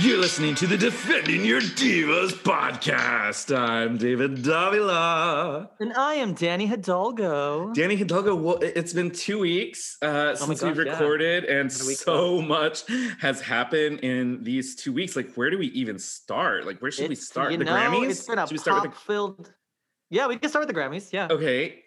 You're listening to the Defending Your Divas podcast. I'm David Davila. And I am Danny Hidalgo. Danny Hidalgo, well, it's been 2 weeks since we've recorded, and so much has happened in these 2 weeks. Like, where do we even start? Like, where should we start? The Grammys? It's been a pop-filled... Yeah, we can start with the Grammys, yeah. Okay.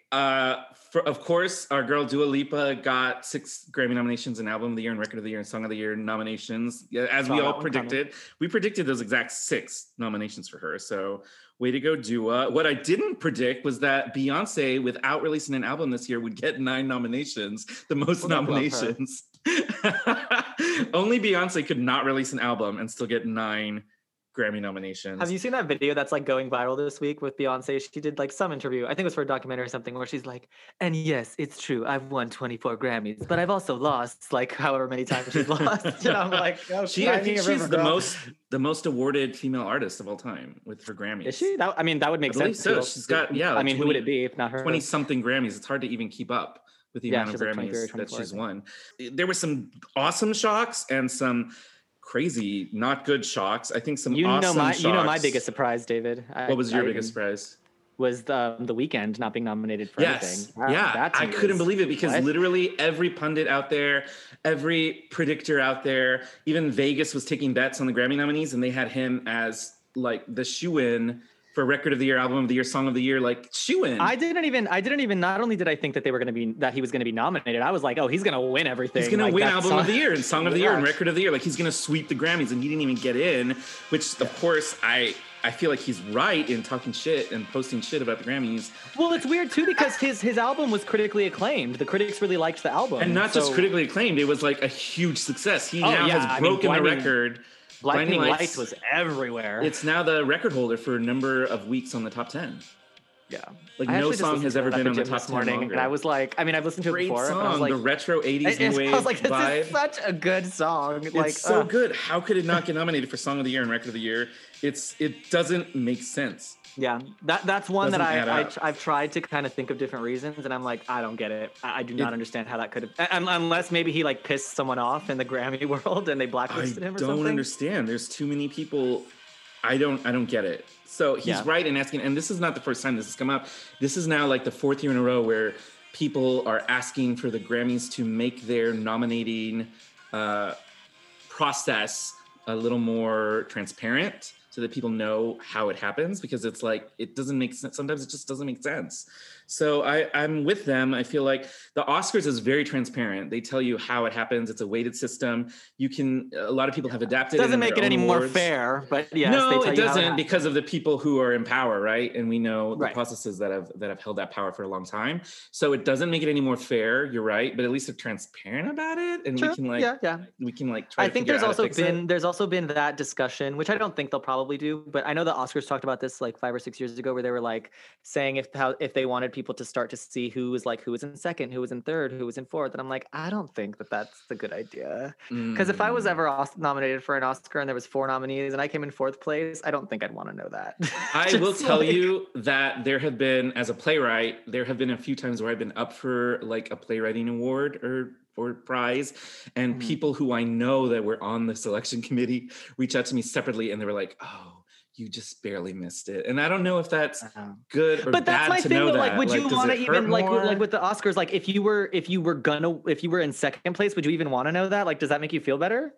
Of course, our girl Dua Lipa got 6 Grammy nominations and Album of the Year and Record of the Year and Song of the Year nominations. As we all predicted, we predicted those exact 6 nominations for her. So way to go, Dua. What I didn't predict was that Beyonce, without releasing an album this year, would get 9 nominations, the most nominations. Only Beyonce could not release an album and still get 9 Grammy nominations. Have you seen that video that's like going viral this week with Beyonce? She did like some interview, I think it was for a documentary or something, where she's like, and yes, it's true, I've won 24 Grammys, but I've also lost like however many times she's lost. And I'm like, oh, I think she's the most awarded female artist of all time with her Grammys. Is she? That, I mean, that would make sense. So. She's got, yeah. Like I mean, 20, who would it be if not her? 20 something Grammys. It's hard to even keep up with the amount of Grammys that she's won. There were some awesome shocks and some crazy, not good shocks. I think some shocks. You know my biggest surprise, David. What was your biggest surprise? Was the Weeknd not being nominated for anything. Wow, yeah, I couldn't believe it because literally every pundit out there, every predictor out there, even Vegas was taking bets on the Grammy nominees, and they had him as like the shoo-in for Record of the Year, Album of the Year, Song of the Year, like shoo-in. I didn't even, not only did I think that that he was going to be nominated, I was like, oh, he's going to win everything. He's going to win Album of the Year and Song of the Year and Record of the Year. Like, he's going to sweep the Grammys, and he didn't even get in, which of course I feel like he's right in talking shit and posting shit about the Grammys. Well, it's weird too, because his album was critically acclaimed. The critics really liked the album. And not just critically acclaimed, it was like a huge success. He has broken the record. Blinding Lights was everywhere. It's now the record holder for a number of weeks on the top 10. Yeah. Like, no song has ever been on the top 10 longer. And I was like, I mean, I've listened to it before. Great song, the retro 80s new wave vibe. I was like, this is such a good song. It's so good. How could it not get nominated for Song of the Year and Record of the Year? It doesn't make sense. Yeah, that's one that I've tried to kind of think of different reasons, and I'm like, I don't get it. I do not understand how that could have, unless maybe he like pissed someone off in the Grammy world and they blacklisted him or something. I don't understand. There's too many people. I don't get it. So he's right in asking, and this is not the first time this has come up. This is now like the 4th year in a row where people are asking for the Grammys to make their nominating process a little more transparent, so that people know how it happens, because it's like, it doesn't make sense. Sometimes it just doesn't make sense. So I'm with them. I feel like the Oscars is very transparent. They tell you how it happens. It's a weighted system. A lot of people have adapted. It doesn't make it any more fair, but yes. No, it doesn't, because of the people who are in power, right? And we know the processes that have held that power for a long time. So it doesn't make it any more fair. You're right, but at least they're transparent about it, and we can try. I think there's also been that discussion, which I don't think they'll probably do, but I know the Oscars talked about this like 5 or 6 years ago, where they were like saying if they wanted people to start to see who was in second, who was in third, who was in fourth, and I'm like, I don't think that's a good idea, because if I was ever nominated for an Oscar and there was 4 nominees and I came in 4th place, I don't think I'd want to know that. I will tell you that there have been, as a playwright, a few times where I've been up for like a playwriting award or prize, and people who I know that were on the selection committee reach out to me separately, and they were like, oh, you just barely missed it. And I don't know if that's good or bad. But that's my thing, though. Like, would you want to even like with the Oscars, like if you were in second place, would you even want to know that? Like, does that make you feel better?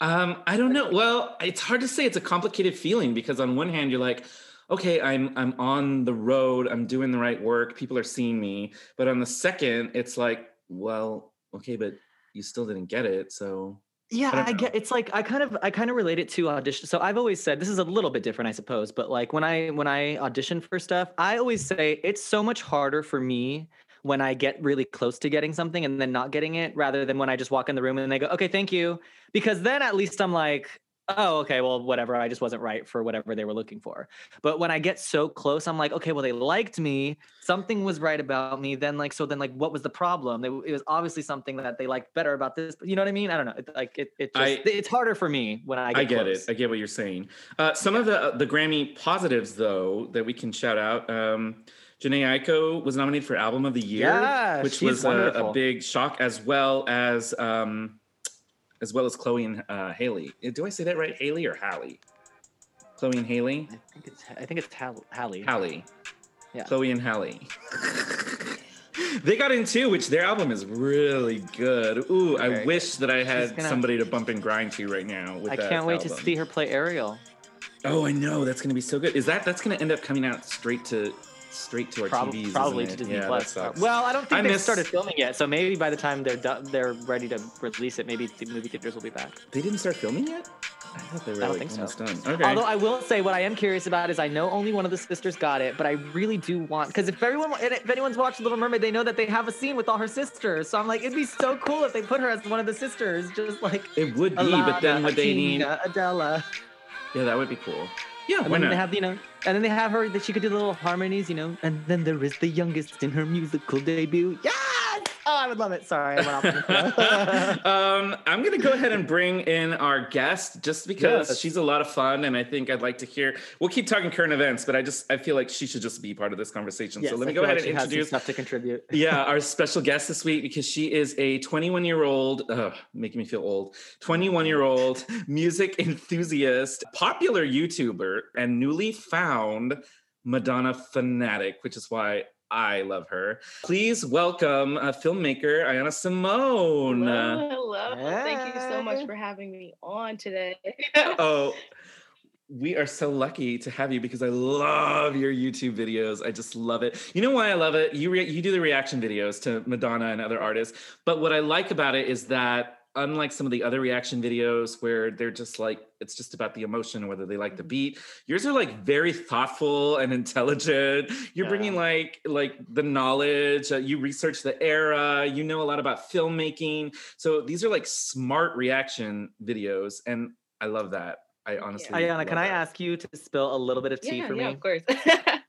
I don't know. Well, it's hard to say. It's a complicated feeling, because on one hand you're like, okay, I'm on the road, I'm doing the right work, people are seeing me. But on the second, it's like, well, okay, but you still didn't get it, so. Yeah, I get. It's like I kind of relate it to audition. So I've always said, this is a little bit different, I suppose, but like when I audition for stuff, I always say it's so much harder for me when I get really close to getting something and then not getting it, rather than when I just walk in the room and they go, okay, thank you, because then at least I'm like, oh, okay, well, whatever, I just wasn't right for whatever they were looking for. But when I get so close, I'm like, okay, well, they liked me, something was right about me, then what was the problem? It was obviously something that they liked better about this, you know what I mean? I don't know, it's harder for me when I get close. I get what you're saying. Some of the Grammy positives, though, that we can shout out, Jhené Aiko was nominated for Album of the Year, which was a big shock, as well as as well as Chloe and Halle. Do I say that right? Halle or Halle? Chloe and Halle? I think it's Halle. Halle. Yeah. Chloe and Halle. They got in too, which their album is really good. Ooh, very I wish good. That I had somebody to bump and grind to right now. With I that can't wait album. To see her play Ariel. Oh, I know, that's gonna be so good. Is that's gonna end up coming out straight to our TVs? Probably to Disney Plus. Well, I don't think they've started filming yet, so maybe by the time they're ready to release it, maybe the movie theaters will be back. They didn't start filming yet? I thought they were like almost done. Okay. Although I will say, what I am curious about is I know only one of the sisters got it, but I really do want, because if anyone's watched Little Mermaid, they know that they have a scene with all her sisters. So I'm like, it'd be so cool if they put her as one of the sisters, just like it would be. Alana, but then would they need Adela? Yeah, that would be cool. Yeah, and why not? They have, and then they have her that she could do little harmonies, And then there is the youngest in her musical debut. Yes! Oh, I would love it. Sorry, I went off on the I'm going to go ahead and bring in our guest just because she's a lot of fun, and I think I'd like to hear. We'll keep talking current events, but I feel like she should just be part of this conversation. Yes, so let me go ahead and introduce stuff to contribute. Our special guest this week, because she is a 21-year-old, making me feel old, 21-year-old music enthusiast, popular YouTuber, and newly found Madonna fanatic, which is why I love her. Please welcome filmmaker Ayanna Simone. Hello. Hey. Thank you so much for having me on today. Oh, we are so lucky to have you because I love your YouTube videos. I just love it. You know why I love it? You do the reaction videos to Madonna and other artists. But what I like about it is that unlike some of the other reaction videos where they're just like, it's just about the emotion or whether they like the beat, yours are like very thoughtful and intelligent. You're bringing like the knowledge, you research the era, a lot about filmmaking. So these are like smart reaction videos. And I love that. I honestly Ayanna, can I ask you to spill a little bit of tea for me? Yeah, of course.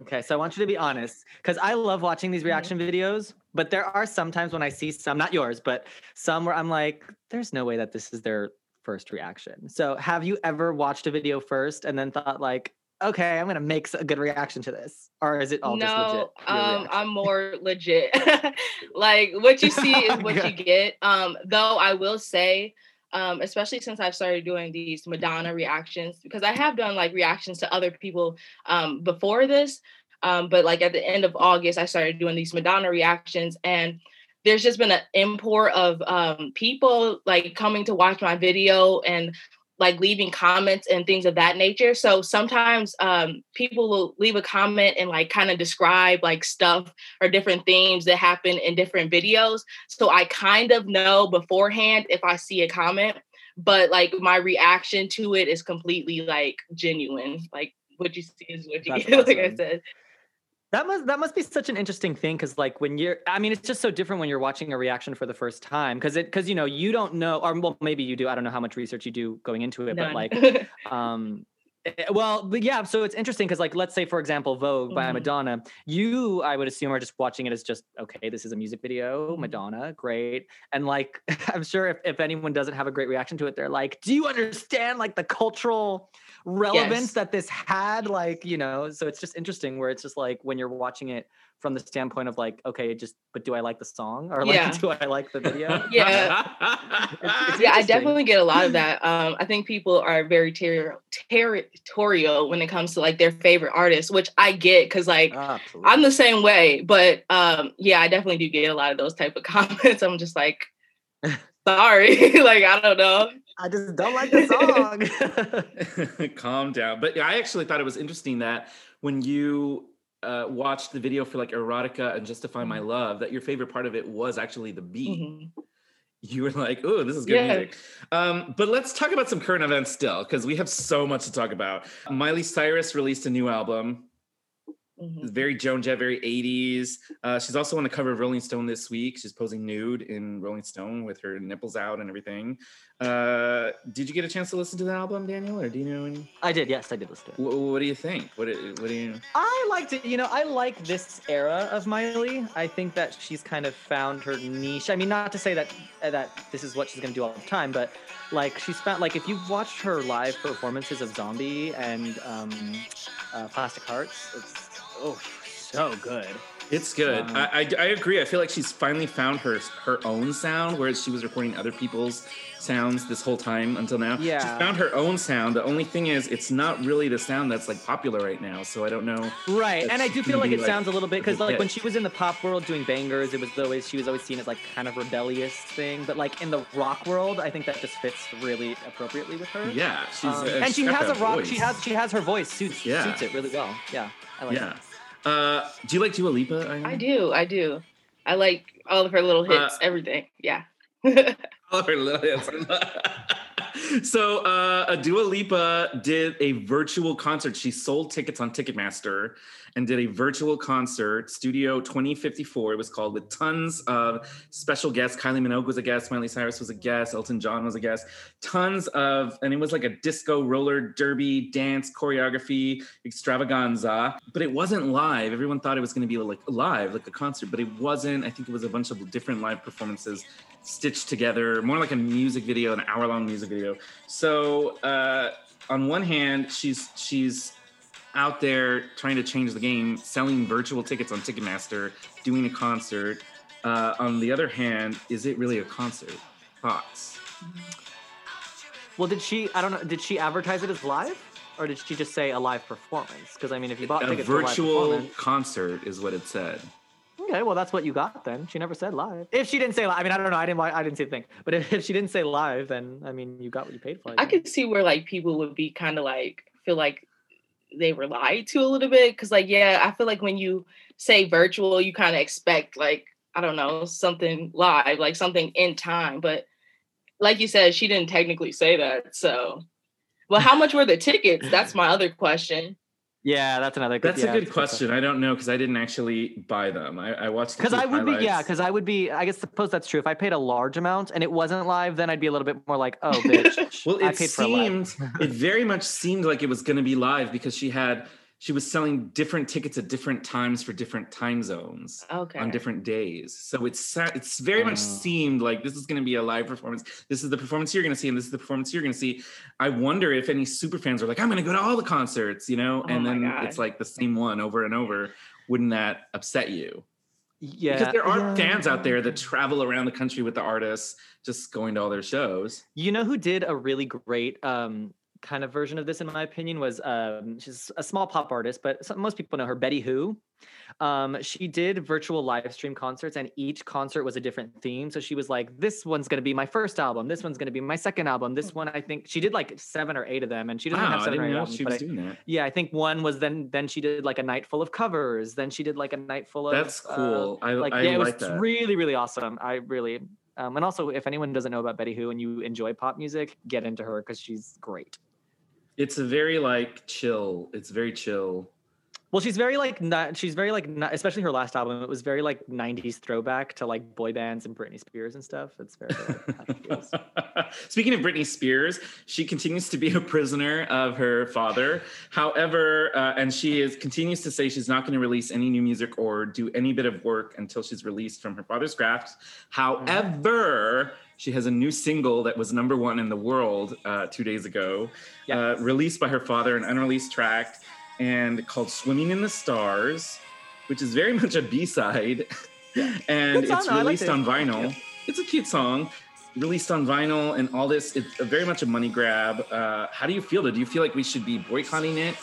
Okay, so I want you to be honest, because I love watching these reaction videos, but there are some times when I see some, not yours, but some where I'm like, there's no way that this is their first reaction. So have you ever watched a video first and then thought like, okay, I'm going to make a good reaction to this? Or is it all just legit? No, I'm more legit. Like, what you see is what you get. Though I will say, especially since I've started doing these Madonna reactions, because I have done like reactions to other people before this. But like at the end of August, I started doing these Madonna reactions, and there's just been an import of people like coming to watch my video and like leaving comments and things of that nature. So sometimes people will leave a comment and like kind of describe like stuff or different themes that happen in different videos. So I kind of know beforehand if I see a comment, but like my reaction to it is completely like genuine. Like what you see is what you get. Awesome. Like I said. That must be such an interesting thing, because like when it's just so different when you're watching a reaction for the first time, because you don't know, or well maybe you do, I don't know how much research you do going into it. None. But like so it's interesting because like let's say for example Vogue by Madonna, I would assume are just watching it as just, okay, this is a music video, Madonna, great, and like I'm sure if anyone doesn't have a great reaction to it, they're like, do you understand like the cultural relevance that this had, like, so it's just interesting where it's just like when you're watching it from the standpoint of like, okay, but do I like the song or like do I like the video? It's I definitely get a lot of that. I think people are very territorial when it comes to like their favorite artists, which I get, because like I'm the same way, but I definitely do get a lot of those type of comments. I'm just like, sorry, like I don't know. I just don't like the song. Calm down. But I actually thought it was interesting that when you watched the video for like Erotica and Justify My Love, that your favorite part of it was actually the beat. Mm-hmm. You were like, oh, this is good music. But let's talk about some current events still, because we have so much to talk about. Miley Cyrus released a new album. Mm-hmm. Very Joan Jett, very 80s. She's also on the cover of Rolling Stone this week. She's posing nude in Rolling Stone with her nipples out and everything. Did you get a chance to listen to the album, Daniel? Or do you know any? I did, yes, I did listen to it. What do you think? What do you? I liked it. I like this era of Miley. I think that she's kind of found her niche. I mean, not to say that this is what she's going to do all the time, but like she's found, like if you've watched her live performances of Zombie and Plastic Hearts, it's so good. It's good. I agree. I feel like she's finally found her own sound, whereas she was recording other people's sounds this whole time until now. Yeah. She found her own sound. The only thing is, it's not really the sound that's like popular right now, so I don't know. Right, and I do feel like it sounds a little bit, because like when she was in the pop world doing bangers, it was always, she was always seen as like kind of rebellious thing, but like in the rock world, I think that just fits really appropriately with her. Yeah, she's and she has a rock voice. She has her voice suits it really well. Yeah, I like it. Do you like Dua Lipa? I do. I like all of her little hits, everything. Yeah. All of her little hits. So Dua Lipa did a virtual concert. She sold tickets on Ticketmaster and did a virtual concert, Studio 2054, it was called, with tons of special guests. Kylie Minogue was a guest, Miley Cyrus was a guest, Elton John was a guest, and it was like a disco roller derby dance choreography extravaganza, but it wasn't live. Everyone thought it was gonna be like live, like a concert, but it wasn't. I think it was a bunch of different live performances stitched together, more like a music video, an hour-long music video. So on one hand, she's out there trying to change the game, selling virtual tickets on Ticketmaster, doing a concert. On the other hand, is it really a concert? Thoughts? Well, did she advertise it as live? Or did she just say a live performance? Because I mean, if you bought tickets for a live virtual concert is what it said. Okay, well, that's what you got then. She never said live. If she didn't say live, I mean, I don't know. I didn't see the thing. But if she didn't say live, then, I mean, you got what you paid for. I could see where, like, people would be kind of, like, feel like they were lied to a little bit. Because, like, yeah, I feel like when you say virtual, you kind of expect, like, I don't know, something live, like something in time. But like you said, she didn't technically say that. So, well, how much were the tickets? That's my other question. Yeah, that's a good question. I don't know because I didn't actually buy them. I watched because I would be. I guess suppose that's true. If I paid a large amount and it wasn't live, then I'd be a little bit more like, oh, bitch. Well, it very much seemed like it was going to be live because she was selling different tickets at different times for different time zones on different days. So it's very much seemed like this is going to be a live performance. This is the performance you're going to see, and this is the performance you're going to see. I wonder if any super fans are like, I'm going to go to all the concerts, you know? And then it's like the same one over and over. Wouldn't that upset you? Yeah. Because there are fans out there that travel around the country with the artists, just going to all their shows. You know who did a really great kind of version of this, in my opinion, was she's a small pop artist, but most people know her, Betty Who. She did virtual live stream concerts, and each concert was a different theme. So she was like, this one's going to be my first album, this one's going to be my second album, this one, I think she did like 7 or 8 of them, and she doesn't have 7 or 8 albums, but I think one was then she did like a night full of covers, then she did like a night full of that's cool. It was really, really awesome. And also, if anyone doesn't know about Betty Who and you enjoy pop music, get into her because she's great. It's a very like chill. It's very chill. Well, she's very like, especially her last album. It was very like 90s throwback to like boy bands and Britney Spears and stuff. It's very like, speaking of Britney Spears, she continues to be a prisoner of her father. However, and she continues to say she's not going to release any new music or do any bit of work until she's released from her father's grasp. However, she has a new single that was #1 in the world 2 days ago, released by her father, an unreleased track, and called Swimming in the Stars, which is very much a B-side. Yeah. And it's released on vinyl. It's a cute song, released on vinyl and all this. It's very much a money grab. How do you feel? Do you feel like we should be boycotting it?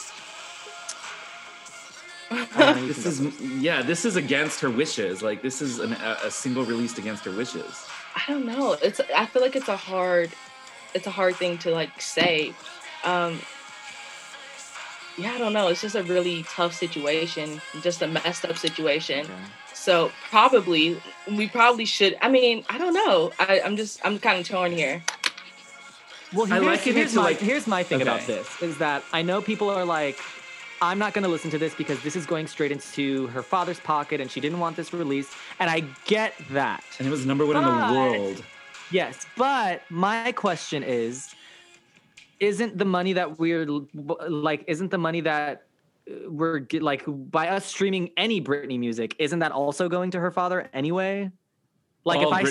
This is against her wishes. Like, this is a single released against her wishes. I don't know. I feel like it's a hard thing to like say. I don't know. It's just a really tough situation, just a messed up situation. Okay. So we probably should. I mean, I don't know. I'm kind of torn here. Well, here's my thing about this is that I know people are like, I'm not going to listen to this because this is going straight into her father's pocket and she didn't want this released. And I get that. And it was #1 in the world. Yes. But my question is, isn't the money that we're by us streaming any Britney music, isn't that also going to her father anyway? Like if I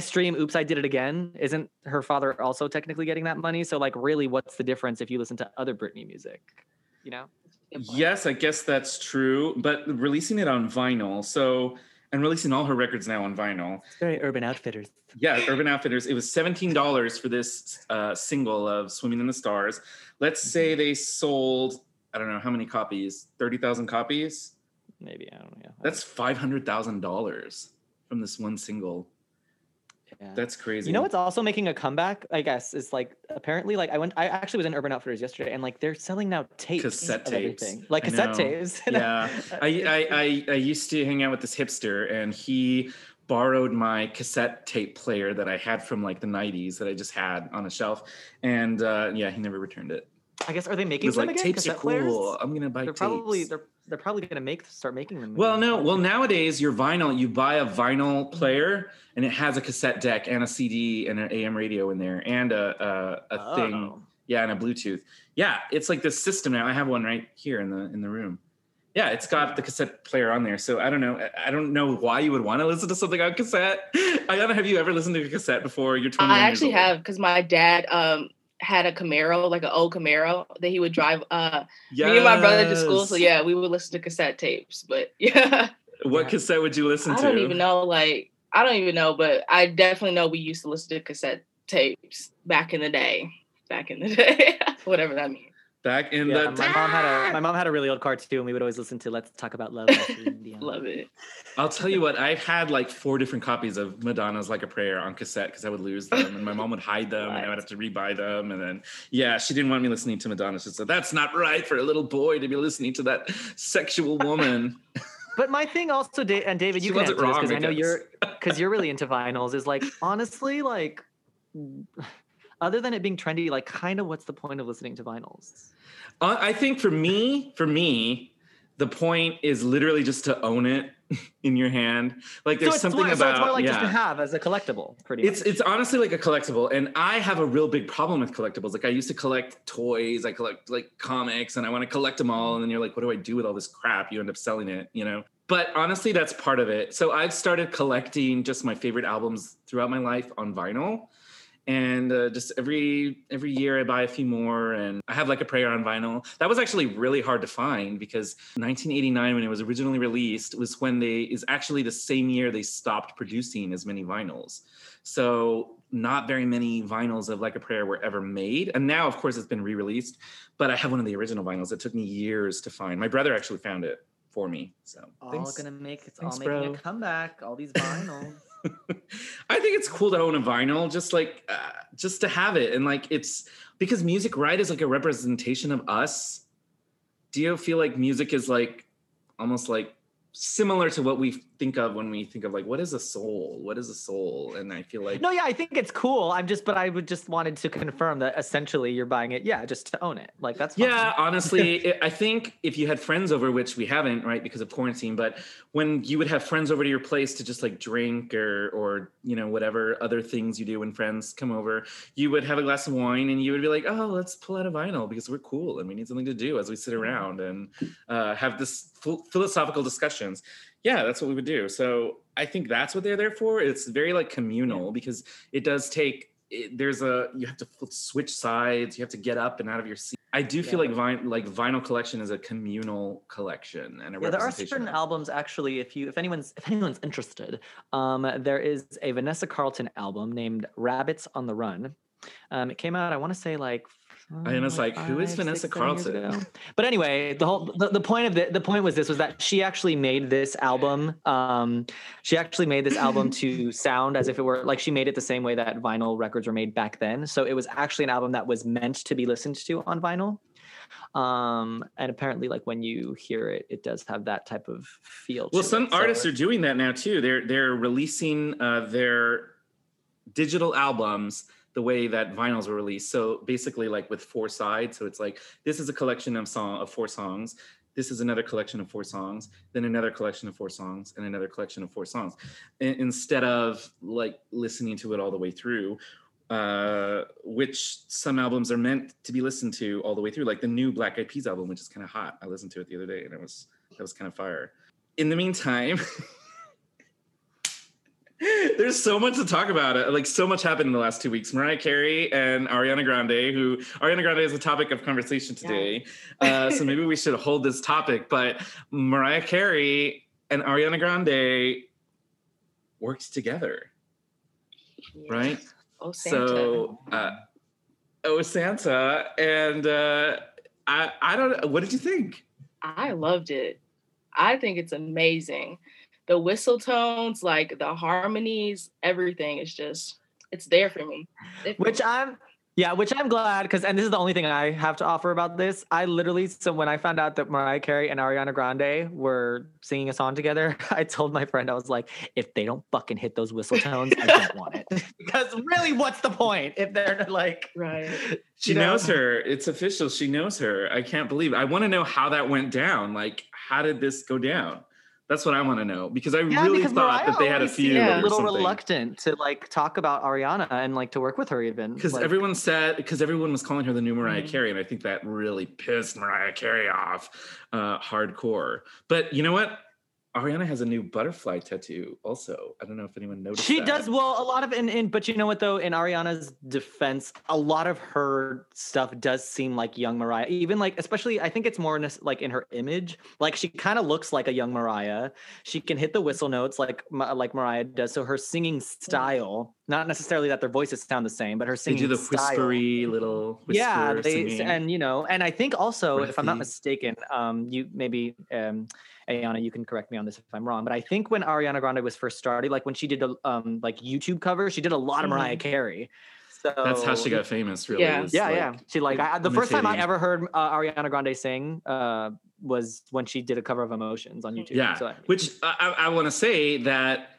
stream Oops, I Did It Again, isn't her father also technically getting that money? So like, really, what's the difference if you listen to other Britney music? You know? Yes, I guess that's true. But releasing it on vinyl, so and releasing all her records now on vinyl. It's very Urban Outfitters. Yeah, Urban Outfitters. It was $17 for this single of Swimming in the Stars. Let's say they sold, I don't know, how many copies? 30,000 copies? Maybe, I don't know. That's $500,000 from this one single. Yeah. That's crazy. You know what's also making a comeback, I guess, is like apparently like I actually was in Urban Outfitters yesterday and like they're selling now tapes. Cassette tapes. Everything. Like cassette tapes. Yeah. I used to hang out with this hipster and he borrowed my cassette tape player that I had from like the 90s that I just had on a shelf. And yeah, he never returned it. I guess are they making them like, again? Tapes cassette are cool. Players? I'm gonna buy tapes. They're probably gonna start making them. Well, no. Well, nowadays your vinyl, you buy a vinyl player and it has a cassette deck and a CD and an AM radio in there and a thing, yeah, and a Bluetooth. Yeah, it's like this system now. I have one right here in the room. Yeah, it's got the cassette player on there. So I don't know. I don't know why you would want to listen to something on cassette. Ayanna, have you ever listened to a cassette before? You're 21 years old. I actually have because my dad had a Camaro, like an old Camaro that he would drive me and my brother to school. So yeah, we would listen to cassette tapes. But yeah. What cassette would you listen to? I don't even know, but I definitely know we used to listen to cassette tapes back in the day. Whatever that means. Back in the day. My mom had a really old cartoon and we would always listen to Let's Talk About Love. Love it. I'll tell you what, I've had like 4 different copies of Madonna's Like a Prayer on cassette because I would lose them and my mom would hide them and I would have to rebuy them. And then, yeah, she didn't want me listening to Madonna. She said, that's not right for a little boy to be listening to that sexual woman. But my thing also, and David, you can answer this because I know you're really into vinyls, is like, honestly, like... Other than it being trendy, like kind of what's the point of listening to vinyls? I think for me, the point is literally just to own it in your hand. Like there's just to have as a collectible. It's honestly like a collectible. And I have a real big problem with collectibles. Like I used to collect toys, I collect like comics and I want to collect them all. And then you're like, what do I do with all this crap? You end up selling it, you know? But honestly, that's part of it. So I've started collecting just my favorite albums throughout my life on vinyl. And just every year I buy a few more and I have Like a Prayer on vinyl. That was actually really hard to find because 1989 when it was originally released was when is actually the same year they stopped producing as many vinyls. So not very many vinyls of Like a Prayer were ever made. And now of course it's been re-released, but I have one of the original vinyls. It took me years to find. My brother actually found it for me. So making a comeback, all these vinyls. I think it's cool to own a vinyl, just like just to have it, and like it's because music, right, is like a representation of us. Do you feel like music is like almost like similar to what we think of when we think of like what is a soul? And I feel like I think it's cool. I wanted to confirm that essentially you're buying it just to own it, like that's fun. Honestly I think if you had friends over, which we haven't, right, because of quarantine, but when you would have friends over to your place to just like drink or you know whatever other things you do when friends come over, you would have a glass of wine and you would be like, oh, let's pull out a vinyl because we're cool and we need something to do as we sit around and have this philosophical discussions. Yeah, that's what we would do. So I think that's what they're there for. It's very like communal because it does take, you have to switch sides, you have to get up and out of your seat. I do feel like vinyl collection is a communal collection and a representation. There are certain albums actually, if anyone's interested, there is a Vanessa Carlton album named Rabbits on the Run. It came out, I want to say like Ayanna's like, who is Vanessa Carlton? But anyway, the point was that she actually made this album. She actually made this album to sound as if it were like she made it the same way that vinyl records were made back then. So it was actually an album that was meant to be listened to on vinyl. And apparently like when you hear it, it does have that type of feel. Well, some artists are doing that now too. They're releasing their digital albums the way that vinyls were released. So basically like with 4 sides. So it's like, this is a collection of 4 songs. This is another collection of 4 songs, then another collection of 4 songs and another collection of 4 songs. Instead of like listening to it all the way through, which some albums are meant to be listened to all the way through. Like the new Black Eyed Peas album, which is kind of hot. I listened to it the other day and that was kind of fire. In the meantime, There's so much to talk about. Like, so much happened in the last 2 weeks. Mariah Carey and Ariana Grande, who Ariana Grande is the topic of conversation today. Yeah. So maybe we should hold this topic. But Mariah Carey and Ariana Grande worked together, yes. Right? Oh, Santa. So, Oh, Santa. And I don't know. What did you think? I loved it. I think it's amazing. The whistle tones, like the harmonies, everything is just, it's there for me. Which I'm glad because, and this is the only thing I have to offer about this. So when I found out that Mariah Carey and Ariana Grande were singing a song together, I told my friend, I was like, if they don't fucking hit those whistle tones, I don't want it. Because really, what's the point if they're like, right. She knows her. It's official. She knows her. I can't believe it. I want to know how that went down. Like, how did this go down? That's what I want to know, because I really thought Mariah that they had a feud. Yeah, a little reluctant to like talk about Ariana and like to work with her even. Because like, everyone was calling her the new Mariah Carey, and I think that really pissed Mariah Carey off hardcore. But you know what? Ariana has a new butterfly tattoo also. I don't know if anyone noticed that. She does. Well, a lot of, but you know what though, in Ariana's defense, a lot of her stuff does seem like young Mariah. Even like, especially, I think it's more like in her image. Like she kind of looks like a young Mariah. She can hit the whistle notes like Mariah does. So her singing style, not necessarily that their voices sound the same, but her singing style. They do the whispery little whisper singing. And you know, and I think also, if I'm not mistaken, Ayanna, you can correct me on this if I'm wrong, but I think when Ariana Grande was first started, like when she did the YouTube covers, she did a lot of Mariah Carey. So that's how she got famous, really. Yeah. She the first time I ever heard Ariana Grande sing was when she did a cover of Emotions on YouTube. Yeah, so, which I want to say that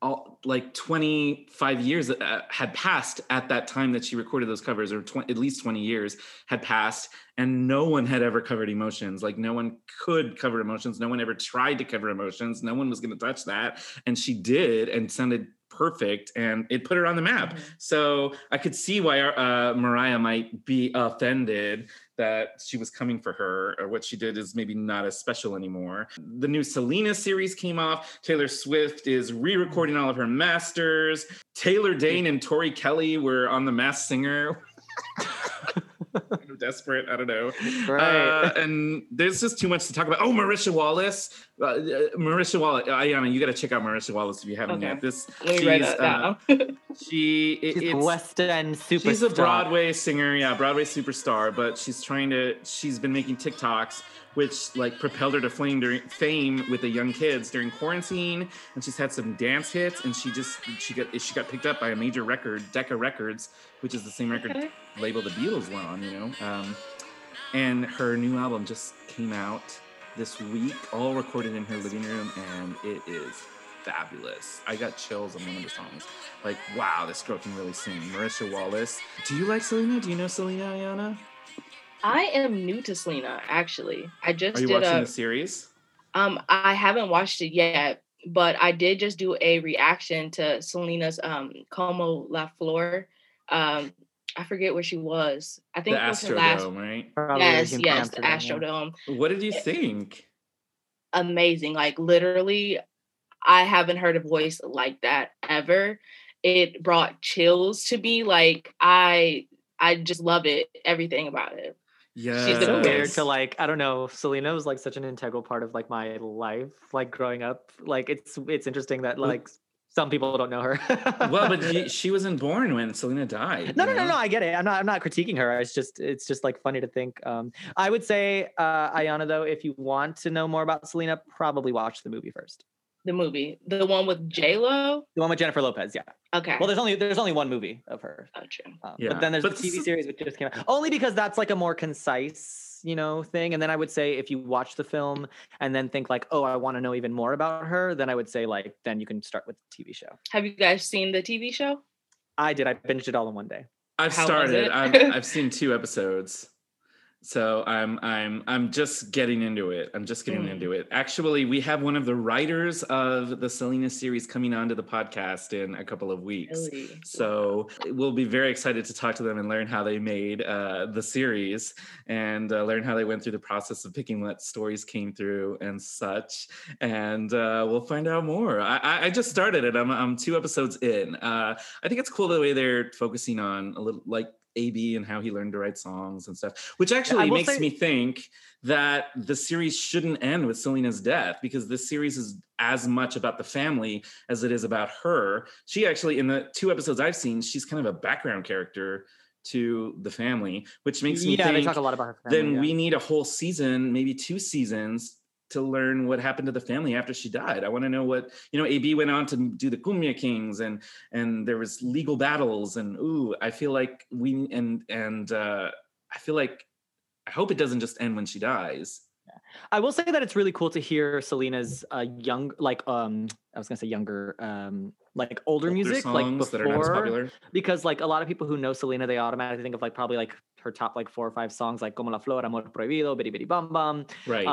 all, like 25 years had passed at that time that she recorded those covers, or at least 20 years had passed, and no one had ever covered Emotions. Like no one could cover Emotions. No one ever tried to cover Emotions. No one was going to touch that. And she did, and sounded perfect, and it put her on the map. Mm-hmm. So I could see why Mariah might be offended that she was coming for her, or what she did is maybe not as special anymore. The new Selena series came off. Taylor Swift is re-recording all of her masters. Taylor Dane and Tori Kelly were on The Masked Singer. I'm desperate. I don't know. Right. And there's just too much to talk about. Oh, Marisha Wallace. Ayanna, you got to check out Marisha Wallace if you haven't yet. She's West End superstar. She's a Broadway singer, Broadway superstar. But she's been making TikToks, which like propelled her to fame with the young kids during quarantine. And she's had some dance hits, and she got picked up by a major record, Decca Records, which is the same record label the Beatles were on, and her new album just came out this week, all recorded in her living room, and it is fabulous. I got chills on one of the songs. Like, wow, this girl can really sing. Marisha Wallace. Do you like Selena? Do you know Selena, Ayanna? I am new to Selena, actually. I just watching the series? I haven't watched it yet, but I did just do a reaction to Selena's Como La Flor. I forget where she was. I think the Astrodome, right? Yes, the Astrodome. What did you think? Amazing. Like, literally, I haven't heard a voice like that ever. It brought chills to me. Like, I just love it. Everything about it. Yeah, she's compared to Selena was like such an integral part of like my life, like growing up. Like it's interesting that like some people don't know her. Well, but she wasn't born when Selena died. No. I get it. I'm not critiquing her. It's just like funny to think. I would say Ayanna though, if you want to know more about Selena, probably watch the movie first. The movie, the one with J-Lo, the one with Jennifer Lopez, yeah. Okay. Well, there's only one movie of her. Oh, true. But then there's the TV series which just came out. Only because that's like a more concise, thing. And then I would say if you watch the film and then think like, oh, I want to know even more about her, then I would say like, then you can start with the TV show. Have you guys seen the TV show? I did. I binged it all in one day. I've started. I've seen two episodes. So I'm just getting into it. Actually, we have one of the writers of the Selena series coming onto the podcast in a couple of weeks. Really? So we'll be very excited to talk to them and learn how they made the series and learn how they went through the process of picking what stories came through and such. And we'll find out more. I just started it. I'm 2 episodes in. I think it's cool the way they're focusing on a little like AB and how he learned to write songs and stuff, which actually makes me think that the series shouldn't end with Selena's death, because this series is as much about the family as it is about her. She actually, in the 2 episodes I've seen, she's kind of a background character to the family, which makes me think they talk a lot about her family, then we need a whole season, maybe 2 seasons, to learn what happened to the family after she died. I want to know what, AB went on to do the Cumbia Kings and there was legal battles and I hope it doesn't just end when she dies. I will say that it's really cool to hear Selena's older music, like before, that are not as popular. Because like a lot of people who know Selena, they automatically think of like probably like her top like 4 or 5 songs, like Como La Flor, Amor Prohibido, Bidi Bidi Bam Bam. Right.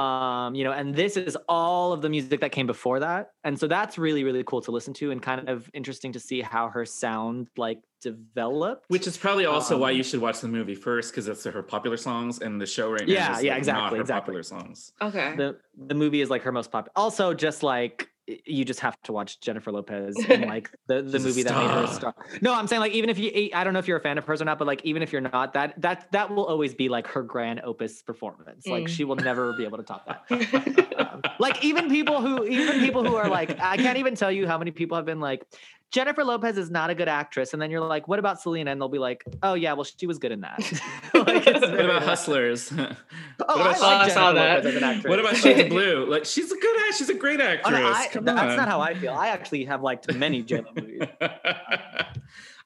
And this is all of the music that came before that. And so that's really, really cool to listen to and kind of interesting to see how her sound like developed. Which is probably also why you should watch the movie first, because it's her popular songs and the show right now is not her popular songs. Okay. The movie is like her most popular. Also just like, you just have to watch Jennifer Lopez in like the movie that made her a star. No, I'm saying like, even if you, I don't know if you're a fan of hers or not, but like, even if you're not, that will always be like her grand opus performance. Like she will never be able to top that. Like even people who are like, I can't even tell you how many people have been like, Jennifer Lopez is not a good actress. And then you're like, what about Selena? And they'll be like, oh yeah, well she was good in that. Like, what about Hustlers? I saw that. What about Shades of Blue? Like she's a great actress. Oh, no, that's not how I feel. I actually have liked many J-Lo movies.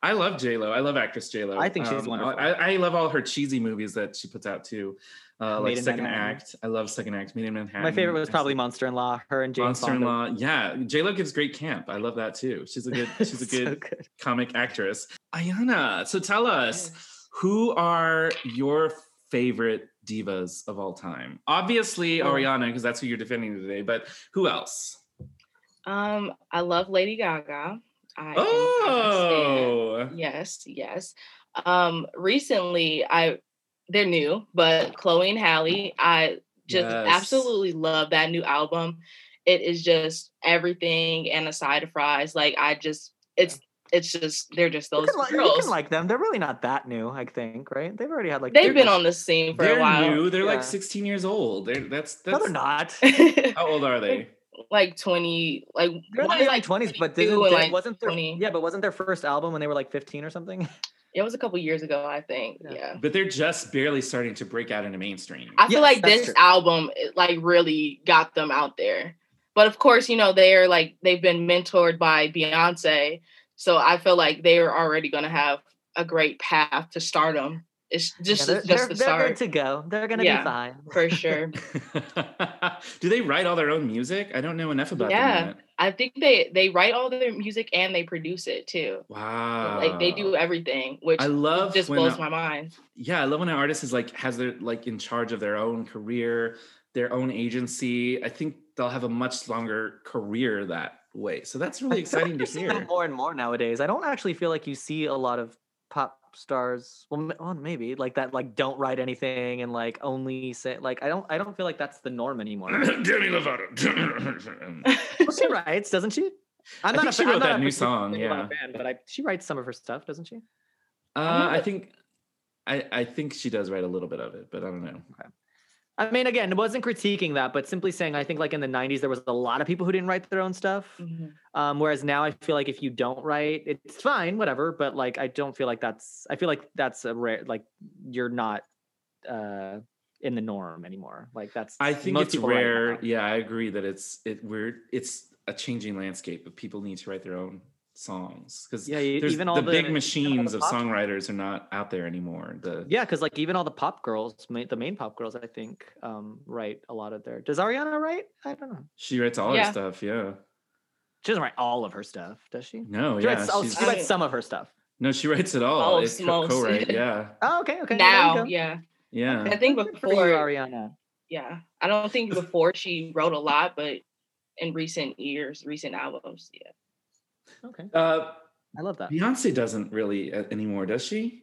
I love J-Lo. I love actress J-Lo. I think she's wonderful. I love all her cheesy movies that she puts out too. Like Second Act. I love Second Act. Made in Manhattan. My favorite was probably Monster-in-Law. Her and James Monster-in-Law. Yeah. J-Lo gives great camp. I love that too. She's a good comic actress. Ayanna, so tell us, who are your favorite divas of all time? Obviously Ariana, because that's who you're defending today, but who else? I love Lady Gaga. Yes. Recently they're new, but Chloe and Halle, I just absolutely love that new album. It is just everything and a side of fries. Like they're just those girls. You can like them. They're really not that new, I think, right? They've already had like... They've been on the scene for a while. They're new. They're like 16 years old. No, they're not. How old are they? Like 20, like they're like 20s, but wasn't their first album when they were like 15 or something? It was a couple years ago, I think. Yeah. But they're just barely starting to break out into mainstream. I feel like this album like really got them out there. But of course, they're like, they've been mentored by Beyonce. So I feel like they are already going to have a great path to stardom. It's just the start. They're good to go. They're going to be fine. For sure. Do they write all their own music? I don't know enough about them yet. I think they write all their music and they produce it too. Wow. Like they do everything, which I love, just blows my mind. Yeah, I love when an artist is like has their like in charge of their own career, their own agency. I think they'll have a much longer career that way. So that's really exciting to hear. That more and more nowadays. I don't actually feel like you see a lot of pop stars, well maybe like that, like don't write anything and like only say like I don't feel like that's the norm anymore. Demi Lovato. Well, she writes, doesn't she? She wrote that new song, she writes some of her stuff, doesn't she? I think she does write a little bit of it, but I don't know. Okay. I mean, again, it wasn't critiquing that, but simply saying, I think like in the 90s, there was a lot of people who didn't write their own stuff. Mm-hmm. Whereas now I feel like if you don't write, it's fine, whatever. But like, I don't feel like that's a rare, like you're not in the norm anymore. Like that's, I think it's rare. Yeah, I agree that it's a changing landscape, but people need to write their own songs, because even all the big machines of songwriters are not out there anymore. Because like even all the pop girls, the main pop girls, I think write a lot of their... Does Ariana write? I don't know. She writes all her stuff. Yeah, she doesn't write all of her stuff, does she? No, she writes some of her stuff. No, she writes it all. It's co-write. Yeah. Oh, okay. Now, yeah. Yeah. I think before Ariana. Yeah. I don't think before she wrote a lot, but in recent years, recent albums. Yeah. Okay. I love that. Beyonce doesn't really anymore, does she?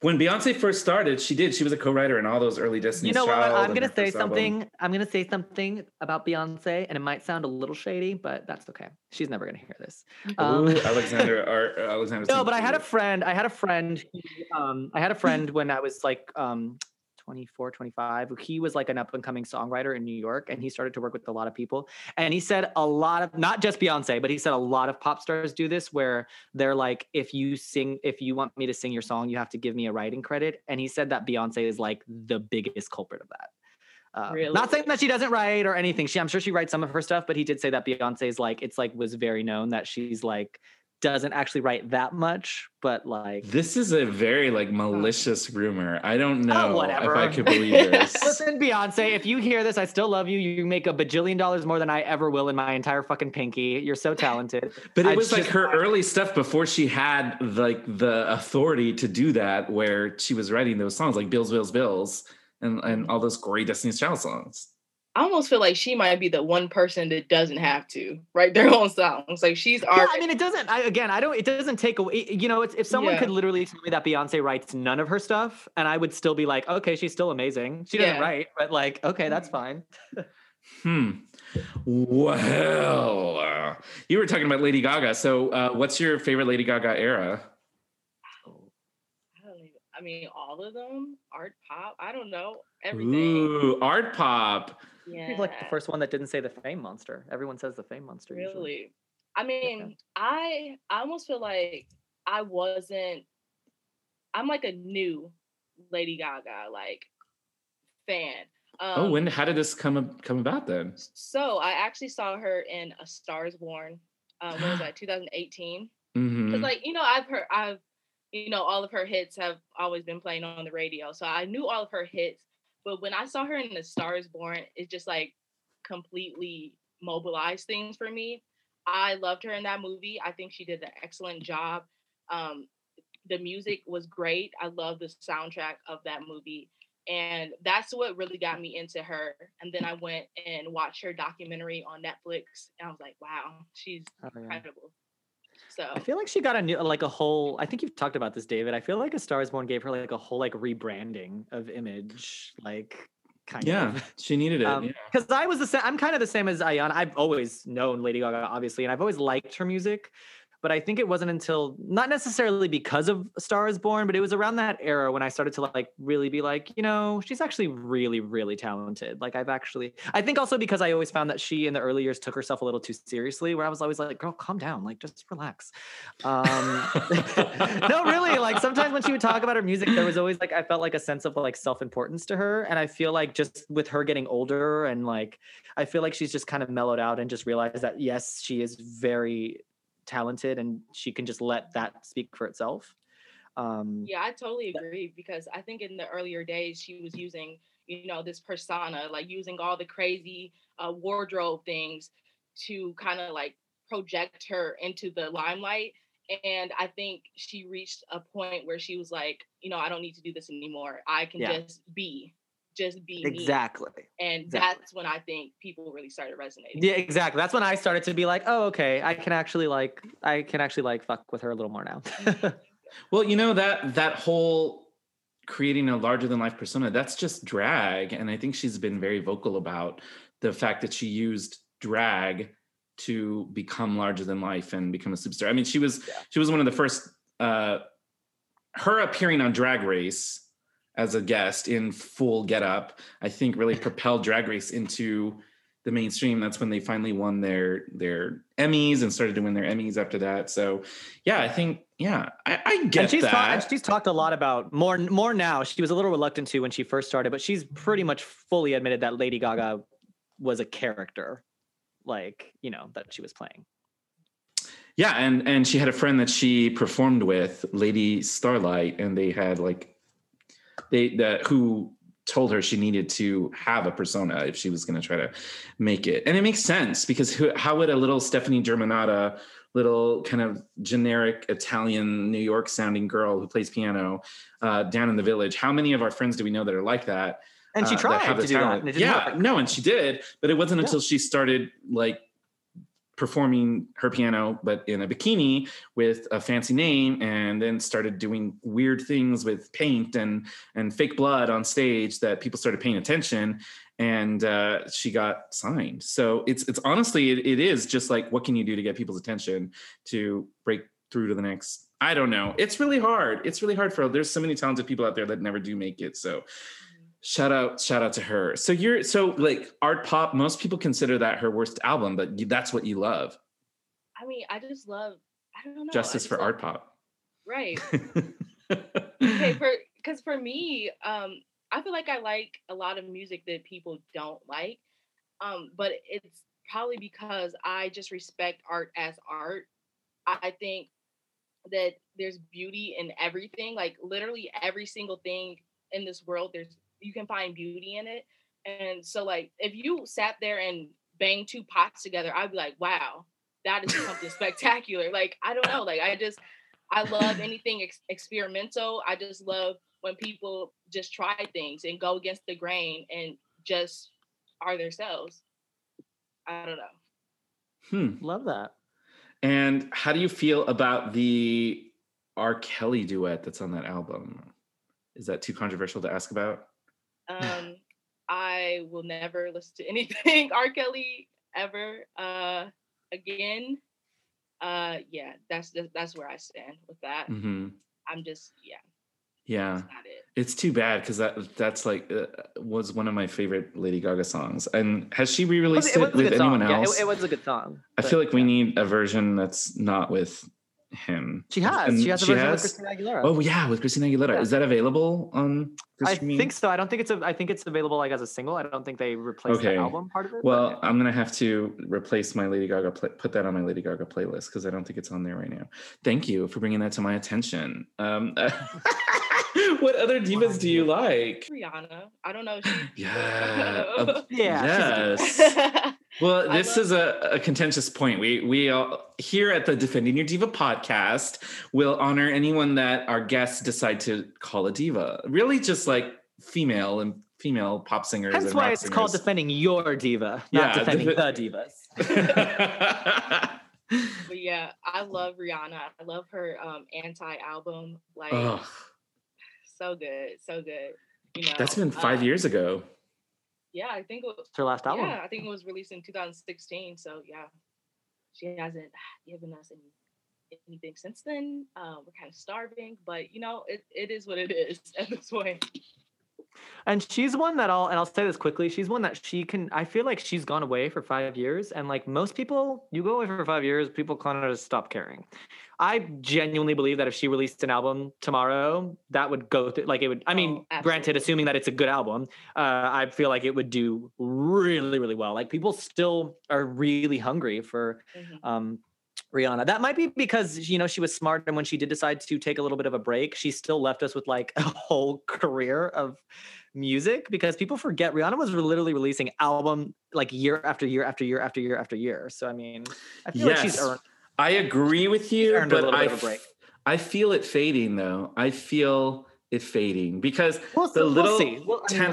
When Beyonce first started, she did. She was a co-writer in all those early Disney. You know what? I'm going to say something. I'm going to say something about Beyonce, and it might sound a little shady, but that's okay. She's never going to hear this. Alexander. No, but I had a friend. I had a friend when I was like 24, 25. He was like an up-and-coming songwriter in New York, and he started to work with a lot of people. And he said a lot of, not just Beyonce, but he said a lot of pop stars do this, where they're like, if you want me to sing your song, you have to give me a writing credit. And he said that Beyonce is like the biggest culprit of that. Really? Not saying that she doesn't write or anything. I'm sure she writes some of her stuff, but he did say that Beyonce's like, it's like was very known that she's like, doesn't actually write that much, but like this is a very like malicious rumor. I don't know if I could believe this. Listen, Beyonce, if you hear this, I still love you. You make a bajillion dollars more than I ever will in my entire fucking pinky. You're so talented. But it was just, like her early stuff before she had like the authority to do that, where she was writing those songs like Bills, Bills, Bills, and all those great Destiny's Child songs. I almost feel like she might be the one person that doesn't have to write their own songs. Like she's already. Yeah, I mean, it doesn't. It doesn't take away. You know, if someone could literally tell me that Beyonce writes none of her stuff, and I would still be like, okay, she's still amazing. She doesn't write, but like, okay, that's fine. Well, you were talking about Lady Gaga. So, what's your favorite Lady Gaga era? I mean, all of them. Art Pop. I don't know. Everything. Ooh, Art Pop. Yeah. She's like the first one that didn't say the Fame Monster. Everyone says the Fame Monster. Really? Usually. I mean, yeah. I almost feel like I'm like a new Lady Gaga like fan. How did this come about then? So I actually saw her in A Star Is Born. What was that? 2018. Mm-hmm. Cause like all of her hits have always been playing on the radio, so I knew all of her hits. But when I saw her in A Star Is Born, it just like completely mobilized things for me. I loved her in that movie. I think she did an excellent job. The music was great. I love the soundtrack of that movie. And that's what really got me into her. And then I went and watched her documentary on Netflix. And I was like, wow, she's incredible. So I feel like she got I think you've talked about this, David. I feel like A Star Is Born gave her like a whole like rebranding of image, like kind of. Yeah, she needed it. Because I was the same. I'm kind of the same as Ayanna. I've always known Lady Gaga, obviously, and I've always liked her music. But I think it wasn't until, not necessarily because of A Star Is Born, but it was around that era when I started to like really be like, you know, she's actually really, really talented. Like I think also because I always found that she in the early years took herself a little too seriously, where I was always like, girl, calm down, like just relax. No, really, like sometimes when she would talk about her music, there was always like, I felt like a sense of like self-importance to her. And I feel like just with her getting older and like, I feel like she's just kind of mellowed out and just realized that yes, she is very talented and she can just let that speak for itself. I totally agree, because I think in the earlier days she was using, you know, this persona, like using all the crazy wardrobe things to kind of like project her into the limelight. And I think she reached a point where she was like, you know, I don't need to do this anymore. I can just be exactly me. And that's when I think people really started resonating. Yeah, exactly. That's when I started to be like, oh, okay, I can actually like fuck with her a little more now. Well, you know, that whole creating a larger than life persona, that's just drag. And I think she's been very vocal about the fact that she used drag to become larger than life and become a superstar. I mean, she was one of the first, her appearing on Drag Race as a guest in full getup, I think really propelled Drag Race into the mainstream. That's when they finally won their Emmys and started to win their Emmys after that. So yeah, I think, yeah, I get that. She's talked a lot about more now. She was a little reluctant to when she first started, but she's pretty much fully admitted that Lady Gaga was a character, like, you know, that she was playing. Yeah, and she had a friend that she performed with, Lady Starlight, and they had like, who told her she needed to have a persona if she was going to try to make it. And it makes sense, because how would a little Stephanie Germanata little kind of generic Italian New York sounding girl who plays piano down in the village. How many of our friends do we know that are like that? And she tried to do that. And it didn't work. No, and she did, but it wasn't until she started like performing her piano, but in a bikini with a fancy name, and then started doing weird things with paint and fake blood on stage that people started paying attention. And she got signed. So it's honestly, it is just like, what can you do to get people's attention to break through to the next? I don't know. It's really hard. It's really hard for her. There's so many talented people out there that never do make it. So shout out to her. So like Art Pop, most people consider that her worst album, but that's what you love. I mean, I just love, I don't know. Justice for Art Pop. Right. Okay, because for me, I feel like I like a lot of music that people don't like, but it's probably because I just respect art as art. I think that there's beauty in everything, like literally every single thing in this world, you can find beauty in it. And so like, if you sat there and banged two pots together, I'd be like, wow, that is something spectacular. Like, I don't know. Like, I love anything experimental. I just love when people just try things and go against the grain and just are themselves. I don't know. Love that. And how do you feel about the R. Kelly duet that's on that album? Is that too controversial to ask about? I will never listen to anything R. Kelly ever again. Yeah, that's where I stand with that. Mm-hmm. I'm just, yeah. That's not it. It's too bad because that's like was one of my favorite Lady Gaga songs. And has she re-released it with anyone else? Yeah, it was a good song. I feel like we need a version that's not with him. She has a version with Christina Aguilera. Oh yeah, with Christina Aguilera. Yeah. Is that available on the streaming? I think so. I think it's available like as a single. I don't think they replaced the album part of it. Well, yeah. I'm gonna have to replace my Lady Gaga put that on my Lady Gaga playlist because I don't think it's on there right now. Thank you for bringing that to my attention. What other divas do you like? Rihanna. I don't know. Yes. Well, this is a contentious point. We all, here at the Defending Your Diva podcast, will honor anyone that our guests decide to call a diva. Really just like female pop singers. That's why it's called Defending Your Diva, not Defending the Divas. But yeah, I love Rihanna. I love her anti-album. Like, so good. You know, that's been 5 years ago. Yeah, I think it's her last album. Yeah, I think it was released in 2016. So yeah, she hasn't given us anything since then. We're kind of starving, but you know, it is what it is at this point. And she's one that I'll say this quickly. She's one that I feel like she's gone away for 5 years. And like most people, you go away for 5 years, people kind of just stop caring. I genuinely believe that if she released an album tomorrow, that would go through, like it would, I mean, granted, assuming that it's a good album, I feel like it would do really, really well. Like people still are really hungry for, Rihanna. That might be because, you know, she was smart. And when she did decide to take a little bit of a break, she still left us with like a whole career of music, because people forget Rihanna was literally releasing album like year after year after year after year after year. So, I mean, I feel like she's earned. I agree with you, but I feel it fading though. I feel it fading because the little 10,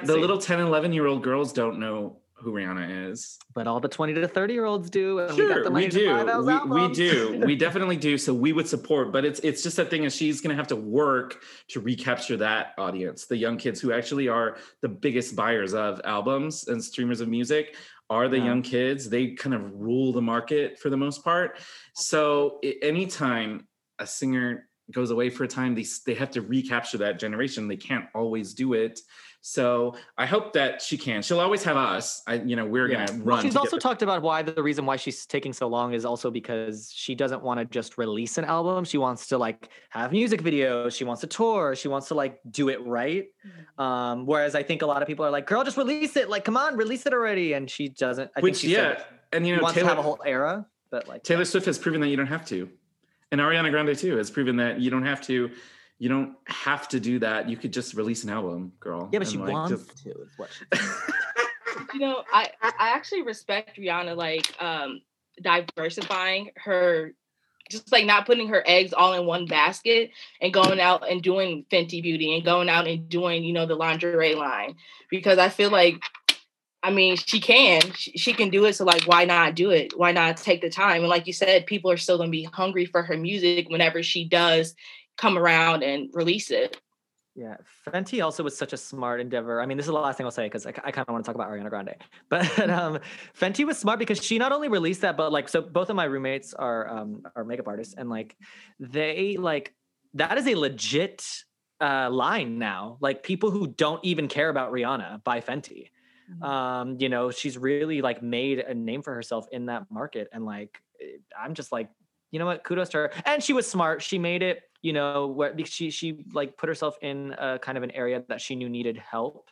11-year-old girls don't know who Rihanna is, but all the 20 to 30 year olds do, and we definitely do. So we would support, but it's just that thing is she's gonna have to work to recapture that audience. The young kids who actually are the biggest buyers of albums and streamers of music are the young kids. They kind of rule the market for the most part. So anytime a singer goes away for a time, they have to recapture that generation. They can't always do it. So I hope that she can. She'll always have us. We're gonna run. She's also talked about why the reason why she's taking so long is also because she doesn't want to just release an album. She wants to like have music videos. She wants to tour. She wants to like do it right. Whereas I think a lot of people are like, "Girl, just release it! Like, come on, release it already!" And she doesn't. Taylor wants to have a whole era, but like Taylor Swift has proven that you don't have to, and Ariana Grande too has proven that you don't have to. You don't have to do that. You could just release an album, girl. Yeah, but she wants to. Is what she you know, I actually respect Rihanna like diversifying her just like not putting her eggs all in one basket and going out and doing Fenty Beauty and going out and doing, you know, the lingerie line, because I feel like, I mean, she can do it. So like, why not do it? Why not take the time? And like you said, people are still going to be hungry for her music whenever she does come around and release it. Yeah, Fenty also was such a smart endeavor. I mean, this is the last thing I'll say because I kind of want to talk about Ariana Grande. But Fenty was smart because she not only released that, but like, so both of my roommates are makeup artists, and like they like that is a legit line now. Like people who don't even care about Rihanna buy Fenty. Mm-hmm. You know, she's really like made a name for herself in that market, and like I'm just like, you know what? Kudos to her. And she was smart. She made it, you know, where she like put herself in a kind of an area that she knew needed help,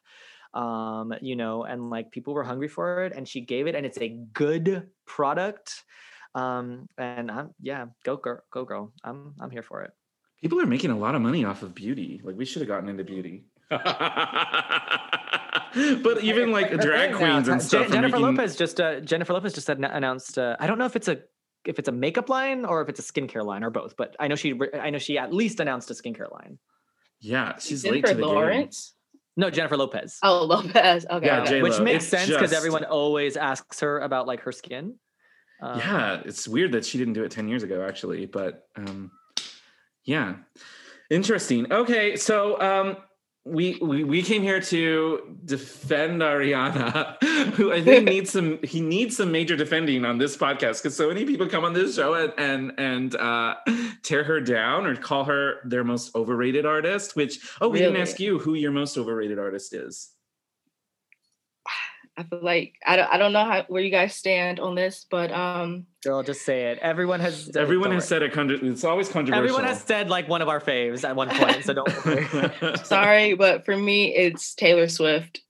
you know, and like people were hungry for it and she gave it, and it's a good product. And I'm, yeah, go girl. I'm here for it. People are making a lot of money off of beauty. Like we should have gotten into beauty. But even like drag queens and stuff. Jennifer Lopez just announced, I don't know if it's a makeup line or if it's a skincare line or both, but I know she at least announced a skincare line. Yeah, she's Jennifer late to the Lawrence? Game. No, Jennifer Lopez. Oh, Lopez. Okay. Yeah, okay. Which makes sense because everyone always asks her about like her skin. Yeah, it's weird that she didn't do it 10 years ago, actually. But yeah, interesting. Okay, so we came here to defend Ariana, who I think needs some major defending on this podcast, because so many people come on this show and tear her down or call her their most overrated artist, which, we didn't ask you who your most overrated artist is. I feel like I don't know where you guys stand on this, but girl, just say it. Everyone has said it. It's always controversial. Everyone has said like one of our faves at one point, so don't worry. Sorry, but for me, it's Taylor Swift.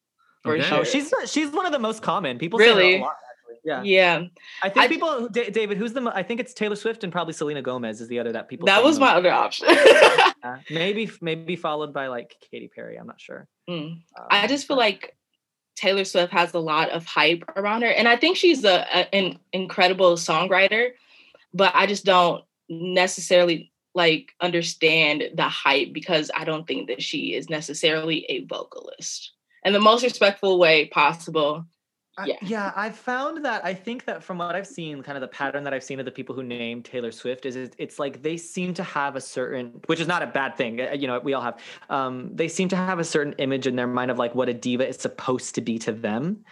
For sure. She's one of the most common people. Really? Say her a lot, actually. Yeah. I think people, David, who's the? I think it's Taylor Swift and probably Selena Gomez is the other that people. That was my other option. Yeah. Maybe followed by like Katy Perry. I'm not sure. I just feel like Taylor Swift has a lot of hype around her, and I think she's an incredible songwriter, but I just don't necessarily like understand the hype because I don't think that she is necessarily a vocalist in the most respectful way possible. Yeah, I've found that I think that from what I've seen, kind of the pattern that I've seen of the people who name Taylor Swift is it's like they seem to have a certain, which is not a bad thing, you know, we all have, they seem to have a certain image in their mind of like what a diva is supposed to be to them.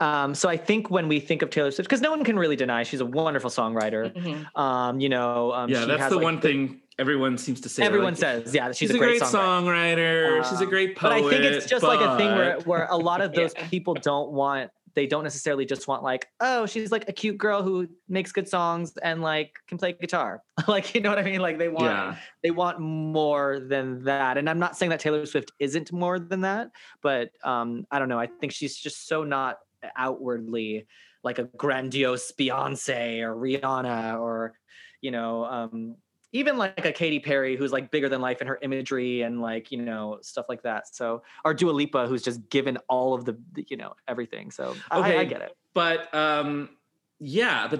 So I think when we think of Taylor Swift, because no one can really deny she's a wonderful songwriter, mm-hmm. You know. Yeah, that's the one thing everyone seems to say. Everyone says, yeah, she's a great songwriter. She's a great poet. But I think it's just like a thing where a lot of those people don't want, they don't necessarily just want like, oh, she's like a cute girl who makes good songs and like can play guitar. Like, you know what I mean? Like they want more than that. And I'm not saying that Taylor Swift isn't more than that, but I don't know. I think she's just so not outwardly like a grandiose Beyonce or Rihanna or, you know, even like a Katy Perry who's like bigger than life in her imagery and like, you know, stuff like that. So, or Dua Lipa who's just given all of the, you know, everything. So I get it. But but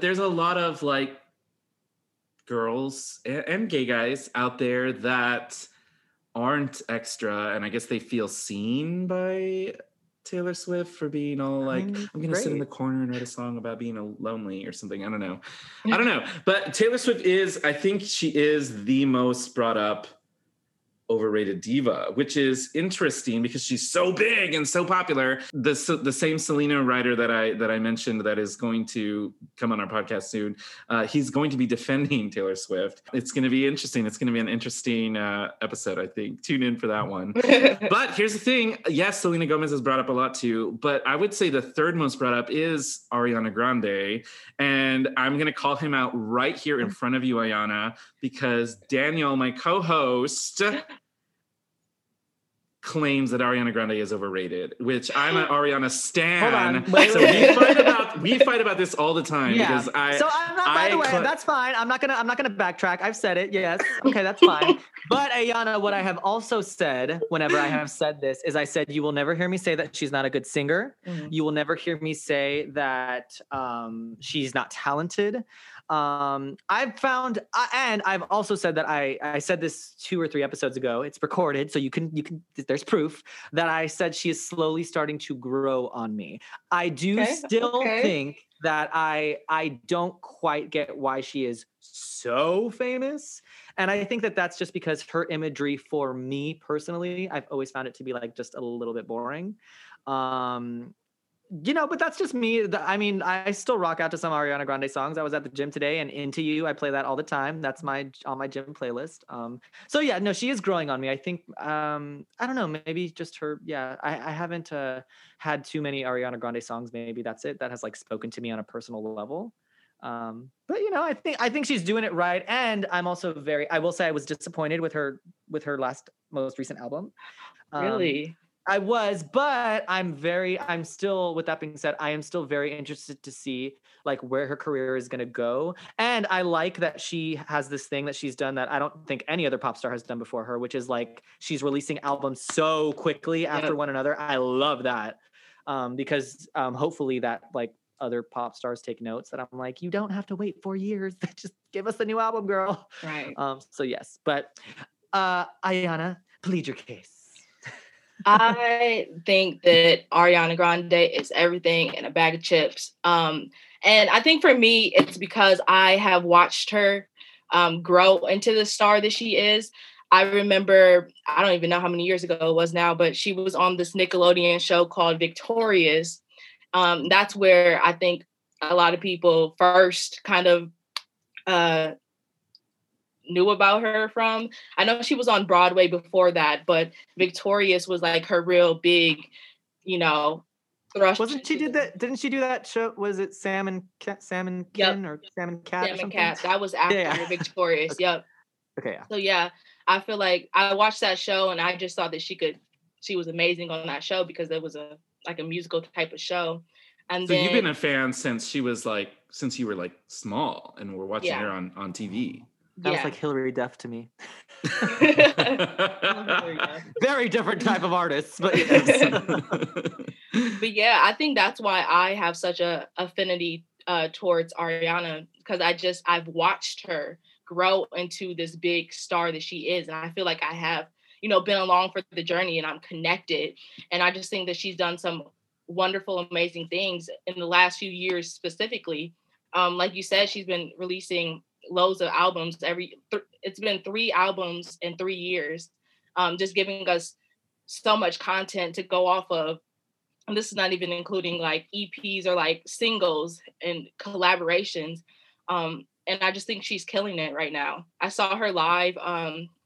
there's a lot of like girls and gay guys out there that aren't extra. And I guess they feel seen by Taylor Swift for being all like, I'm going to sit in the corner and write a song about being lonely or something. I don't know. But Taylor Swift is, I think she is the most brought up overrated diva, which is interesting because she's so big and so popular. The same Selena writer that I mentioned that is going to come on our podcast soon, he's going to be defending Taylor Swift. It's going to be interesting. It's going to be an interesting episode, I think. Tune in for that one. But here's the thing. Yes, Selena Gomez is brought up a lot too, but I would say the third most brought up is Ariana Grande. And I'm going to call him out right here in front of you, Ayanna, because Daniel, my co-host, claims that Ariana Grande is overrated, which I'm an Ariana stan. Hold on, wait. We fight about this all the time because I. So I'm not. By the way, that's fine. I'm not gonna backtrack. I've said it. Yes. Okay, that's fine. But Ayanna, what I have also said, whenever I have said this, is I said you will never hear me say that she's not a good singer. Mm-hmm. You will never hear me say that she's not talented. I've found, and I've also said that I said this 2 or 3 episodes ago, it's recorded, so you can, there's proof that I said she is slowly starting to grow on me. I do still think that I don't quite get why she is so famous. And I think that that's just because her imagery, for me personally, I've always found it to be like just a little bit boring. You know, but that's just me. I mean, I still rock out to some Ariana Grande songs. I was at the gym today, and Into You, I play that all the time. That's on my gym playlist. So yeah, no, she is growing on me. I think, I don't know, maybe just her. Yeah, I haven't had too many Ariana Grande songs. Maybe that's it. That has like spoken to me on a personal level. But you know, I think she's doing it right. And I'm also I will say I was disappointed with her most recent album. Really? I was, but I'm still, with that being said, I am still very interested to see like where her career is going to go. And I like that she has this thing that she's done that I don't think any other pop star has done before her, which is like, she's releasing albums so quickly after one another. I love that. Because hopefully that like other pop stars take notes that I'm like, you don't have to wait 4 years. Just give us the new album, girl. Right. So yes, but Ayanna, plead your case. I think that Ariana Grande is everything in a bag of chips. And I think for me, it's because I have watched her grow into the star that she is. I remember, I don't even know how many years ago it was now, but she was on this Nickelodeon show called Victorious. That's where I think a lot of people first kind of knew about her from. I know she was on Broadway before that, but Victorious was like her real big, you know, thrust. Wasn't she didn't she do that show? Was it Sam and Cat? Sam and Cat. That was after Victorious. Okay. Yep. Okay. Yeah. So yeah, I feel like I watched that show and I just thought that she was amazing on that show because it was a musical type of show. And so then, you've been a fan since you were like small and were watching her on TV. That was like Hillary Duff to me. Very different type of artists, but yes. But yeah, I think that's why I have such a affinity towards Ariana, because I've watched her grow into this big star that she is, and I feel like I have, you know, been along for the journey, and I'm connected, and I just think that she's done some wonderful, amazing things in the last few years specifically. Like you said, she's been releasing loads of albums it's been 3 albums in 3 years, just giving us so much content to go off of, and this is not even including like EPs or like singles and collaborations, and I just think she's killing it right now. I saw her live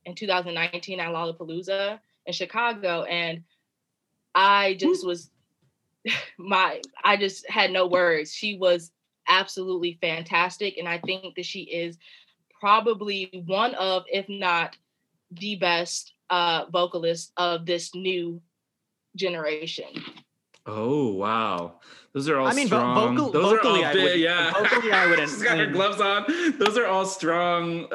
in 2019 at Lollapalooza in Chicago, and I just had no words. She was absolutely fantastic, and I think that she is probably one of, if not the best vocalist of this new generation. Oh wow, those are all strong. Vocally, I wouldn't. She's got her gloves on. Those are all strong.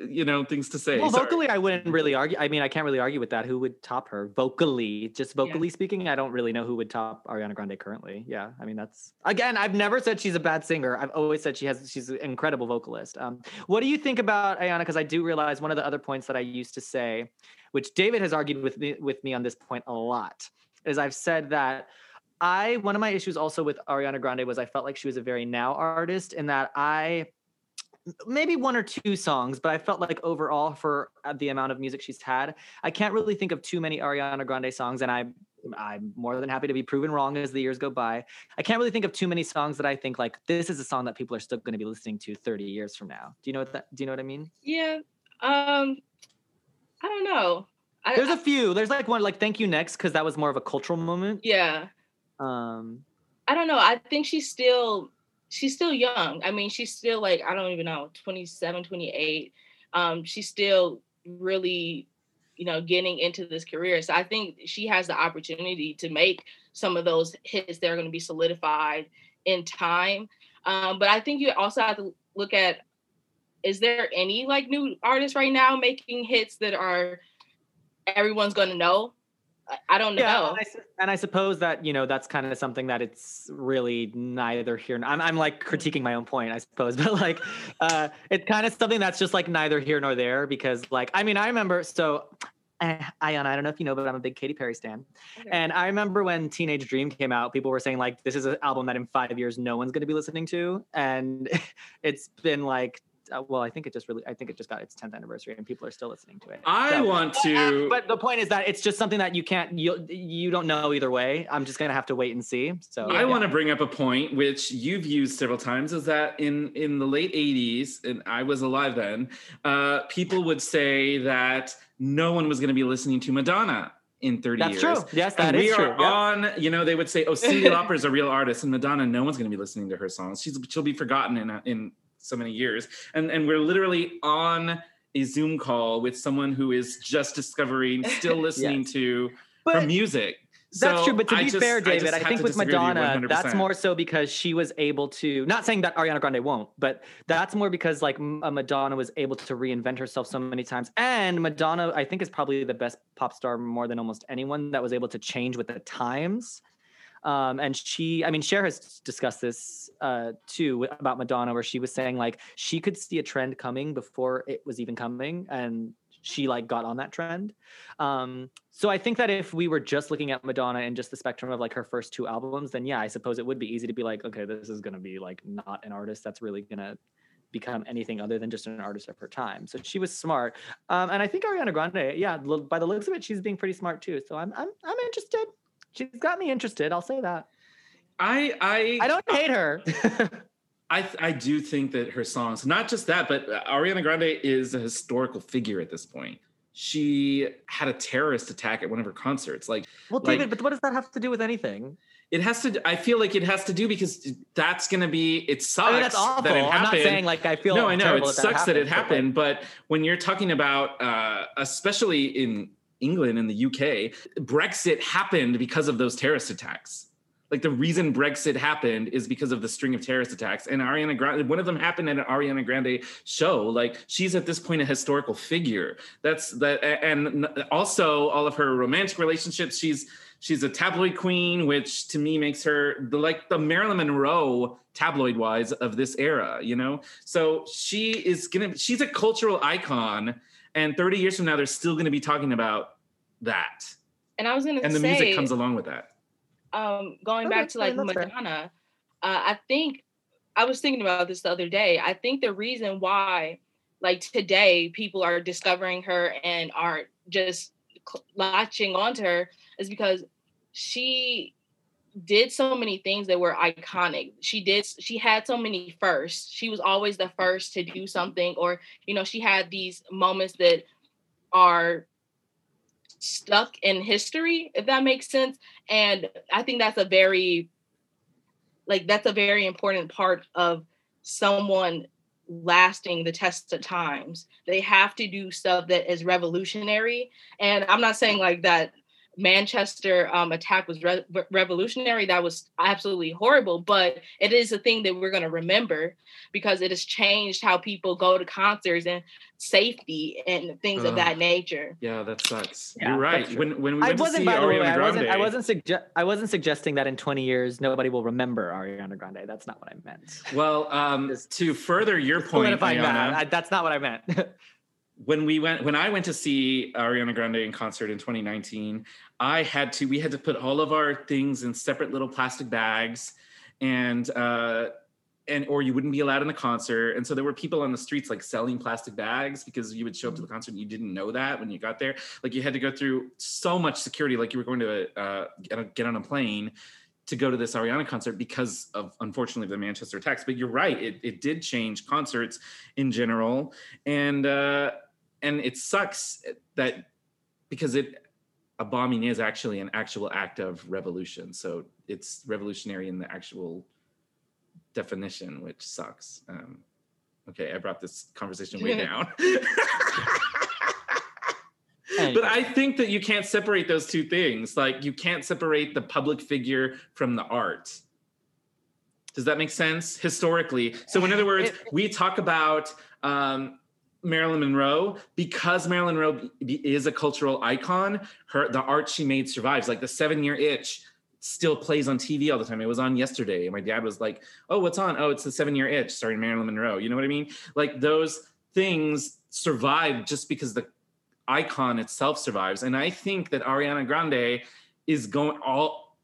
You know, things to say. Well, vocally, I wouldn't really argue. I mean, I can't really argue with that. Who would top her vocally? Just vocally speaking, I don't really know who would top Ariana Grande currently. Yeah, I mean, that's again, I've never said she's a bad singer. I've always said she's an incredible vocalist. What do you think about Ariana? Because I do realize one of the other points that I used to say, which David has argued with me on this point a lot, is I've said that one of my issues also with Ariana Grande was I felt like she was a very now artist, in that maybe 1 or 2 songs, but I felt like overall for the amount of music she's had, I can't really think of too many Ariana Grande songs, and I'm more than happy to be proven wrong as the years go by. I can't really think of too many songs that I think like, this is a song that people are still going to be listening to 30 years from now. Do you know what I mean? Yeah. I don't know. There's a few. There's like one, like Thank You Next, because that was more of a cultural moment. Yeah. I don't know. I think she's still young. I mean, she's still like, I don't even know, 27, 28. She's still really, you know, getting into this career. So I think she has the opportunity to make some of those hits that are going to be solidified in time. But I think you also have to look at, is there any like new artists right now making hits that everyone's going to know? I don't know. Yeah, and I suppose that, you know, that's kind of something that it's really neither here. I'm like critiquing my own point, I suppose, but like, it's kind of something that's just like neither here nor there, because like, I mean, I remember, so Ayanna, I don't know if you know, but I'm a big Katy Perry stan. Okay. And I remember when Teenage Dream came out, people were saying like, this is an album that in 5 years, no one's going to be listening to. And it's been like, well, I think it just got its 10th anniversary and people are still listening to it. But the point is that it's just something that you don't know either way. I'm just going to have to wait and see. So I want to bring up a point which you've used several times, is that in the late 80s, and I was alive then, people would say that no one was going to be listening to Madonna in 30 years. That's true. Yes, that is true. They would say, oh, Cyndi Lauper is a real artist, and Madonna, no one's going to be listening to her songs. She'll be forgotten in so many years. And we're literally on a Zoom call with someone who is just discovering, still listening to her music. That's true, but to be fair, David, I think with Madonna, that's more so because she was able to, not saying that Ariana Grande won't, but that's more because like Madonna was able to reinvent herself so many times. And Madonna, I think, is probably the best pop star more than almost anyone that was able to change with the times. And she, I mean, Cher has discussed this too about Madonna, where she was saying like she could see a trend coming before it was even coming, and she like got on that trend. So I think that if we were just looking at Madonna and just the spectrum of like her first two albums, then yeah, I suppose it would be easy to be like, okay, this is going to be like not an artist that's really going to become anything other than just an artist of her time. So she was smart, and I think Ariana Grande, by the looks of it, she's being pretty smart too. So I'm interested. She's got me interested, I'll say that. I don't hate her. I do think that her songs, not just that, but Ariana Grande is a historical figure at this point. She had a terrorist attack at one of her concerts. David, but what does that have to do with anything? It has to, I feel like it has to do, because that's going to be, it sucks that's awful. That it happened. I'm not saying like I feel terrible. No, I know, it sucks that it happened, but when you're talking about, especially in England and the UK, Brexit happened because of those terrorist attacks. Like the reason Brexit happened is because of the string of terrorist attacks. And Ariana Grande, one of them happened at an Ariana Grande show. Like she's at this point a historical figure. And also all of her romantic relationships. She's a tabloid queen, which to me makes her the Marilyn Monroe tabloid-wise of this era. You know, so she's a cultural icon. And 30 years from now, they're still going to be talking about that. And I was going to say... And the music comes along with that. Going back to like Madonna, I think... I was thinking about this the other day. I think the reason why like today people are discovering her and are just latching onto her is because she did so many things that were iconic. She had so many firsts. She was always the first to do something, or you know, she had these moments that are stuck in history, if that makes sense. And I think that's a very important part of someone lasting the test of times. They have to do stuff that is revolutionary. And I'm not saying like that Manchester attack was revolutionary. That was absolutely horrible, but it is a thing that we're going to remember because it has changed how people go to concerts and safety and things of that nature. Yeah, that sucks. Yeah, you're right. When we went to see Ariana Grande, I wasn't suggesting that in 20 years nobody will remember Ariana Grande. That's not what I meant. Well, to further your point, Ayanna, that's not what I meant. When I went to see Ariana Grande in concert in 2019, we had to put all of our things in separate little plastic bags, and you wouldn't be allowed in the concert. And so there were people on the streets like selling plastic bags because you would show up to the concert and you didn't know that when you got there. Like you had to go through so much security, like you were going to get on a plane to go to this Ariana concert because of, unfortunately, the Manchester attacks. But you're right, it did change concerts in general. And it sucks that because a bombing is actually an actual act of revolution. So it's revolutionary in the actual definition, which sucks. Okay, I brought this conversation way down. But I think that you can't separate those two things. Like you can't separate the public figure from the art. Does that make sense? Historically. So in other words, we talk about Marilyn Monroe, because Marilyn Monroe is a cultural icon, the art she made survives. Like the 7-year itch still plays on TV all the time. It was on yesterday. And my dad was like, oh, what's on? Oh, it's the 7-year itch starring Marilyn Monroe. You know what I mean? Like those things survive just because the icon itself survives. And I think that Ariana Grande is going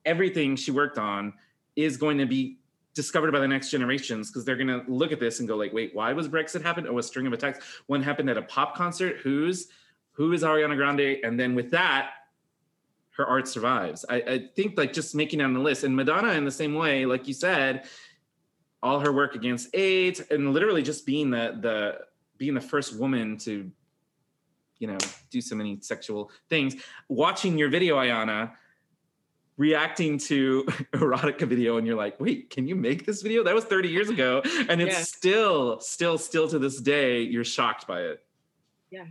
everything she worked on is going to be discovered by the next generations, because they're going to look at this and go like, wait, why was Brexit happen? Oh, a string of attacks. One happened at a pop concert. Who is Ariana Grande? And then with that, her art survives. I think like just making down the list, and Madonna in the same way, like you said, all her work against AIDS and literally just being the first woman to, you know, do so many sexual things. Watching your video, Ayanna, reacting to Erotica video, and you're like, wait, can you make this video? That was 30 years ago. And it's still to this day, you're shocked by it. Yeah.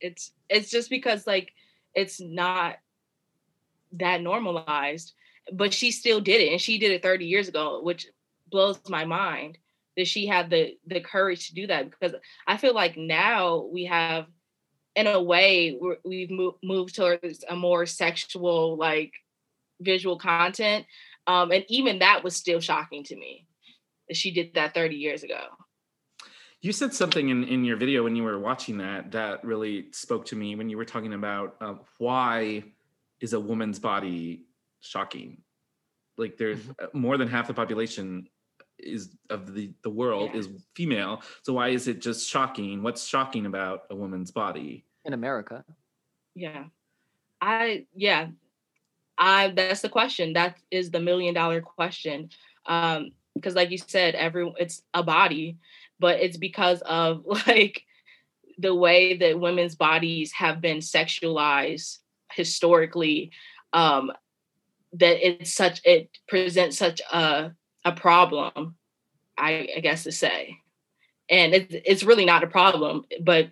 It's just because like, it's not that normalized, but she still did it. And she did it 30 years ago, which blows my mind that she had the courage to do that. Because I feel like now we have, in a way, we've moved towards a more sexual, like, visual content. And even that was still shocking to me that she did that 30 years ago. You said something in your video when you were watching that really spoke to me, when you were talking about why is a woman's body shocking? Like there's more than half the population is of the world is female. So why is it just shocking? What's shocking about a woman's body? In America. Yeah. That's the question. That is the $1 million question. Because like you said, it's a body, but it's because of like the way that women's bodies have been sexualized historically, that it presents such a problem, I guess to say. And it's really not a problem, but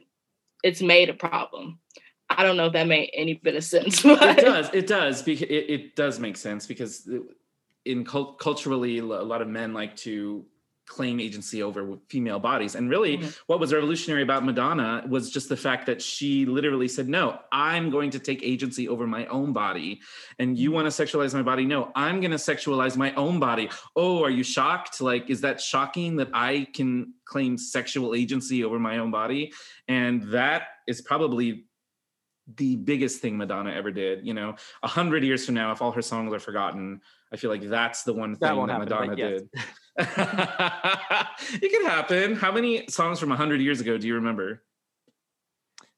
it's made a problem. I don't know if that made any bit of sense. But. It does. It does make sense, because in culturally, a lot of men like to claim agency over female bodies. And really what was revolutionary about Madonna was just the fact that she literally said, no, I'm going to take agency over my own body. And you want to sexualize my body? No, I'm going to sexualize my own body. Oh, are you shocked? Like, is that shocking that I can claim sexual agency over my own body? And that is probably the biggest thing Madonna ever did. You know, 100 years from now, if all her songs are forgotten, I feel like that's the one thing that Madonna did. It could happen. How many songs from 100 years ago do you remember?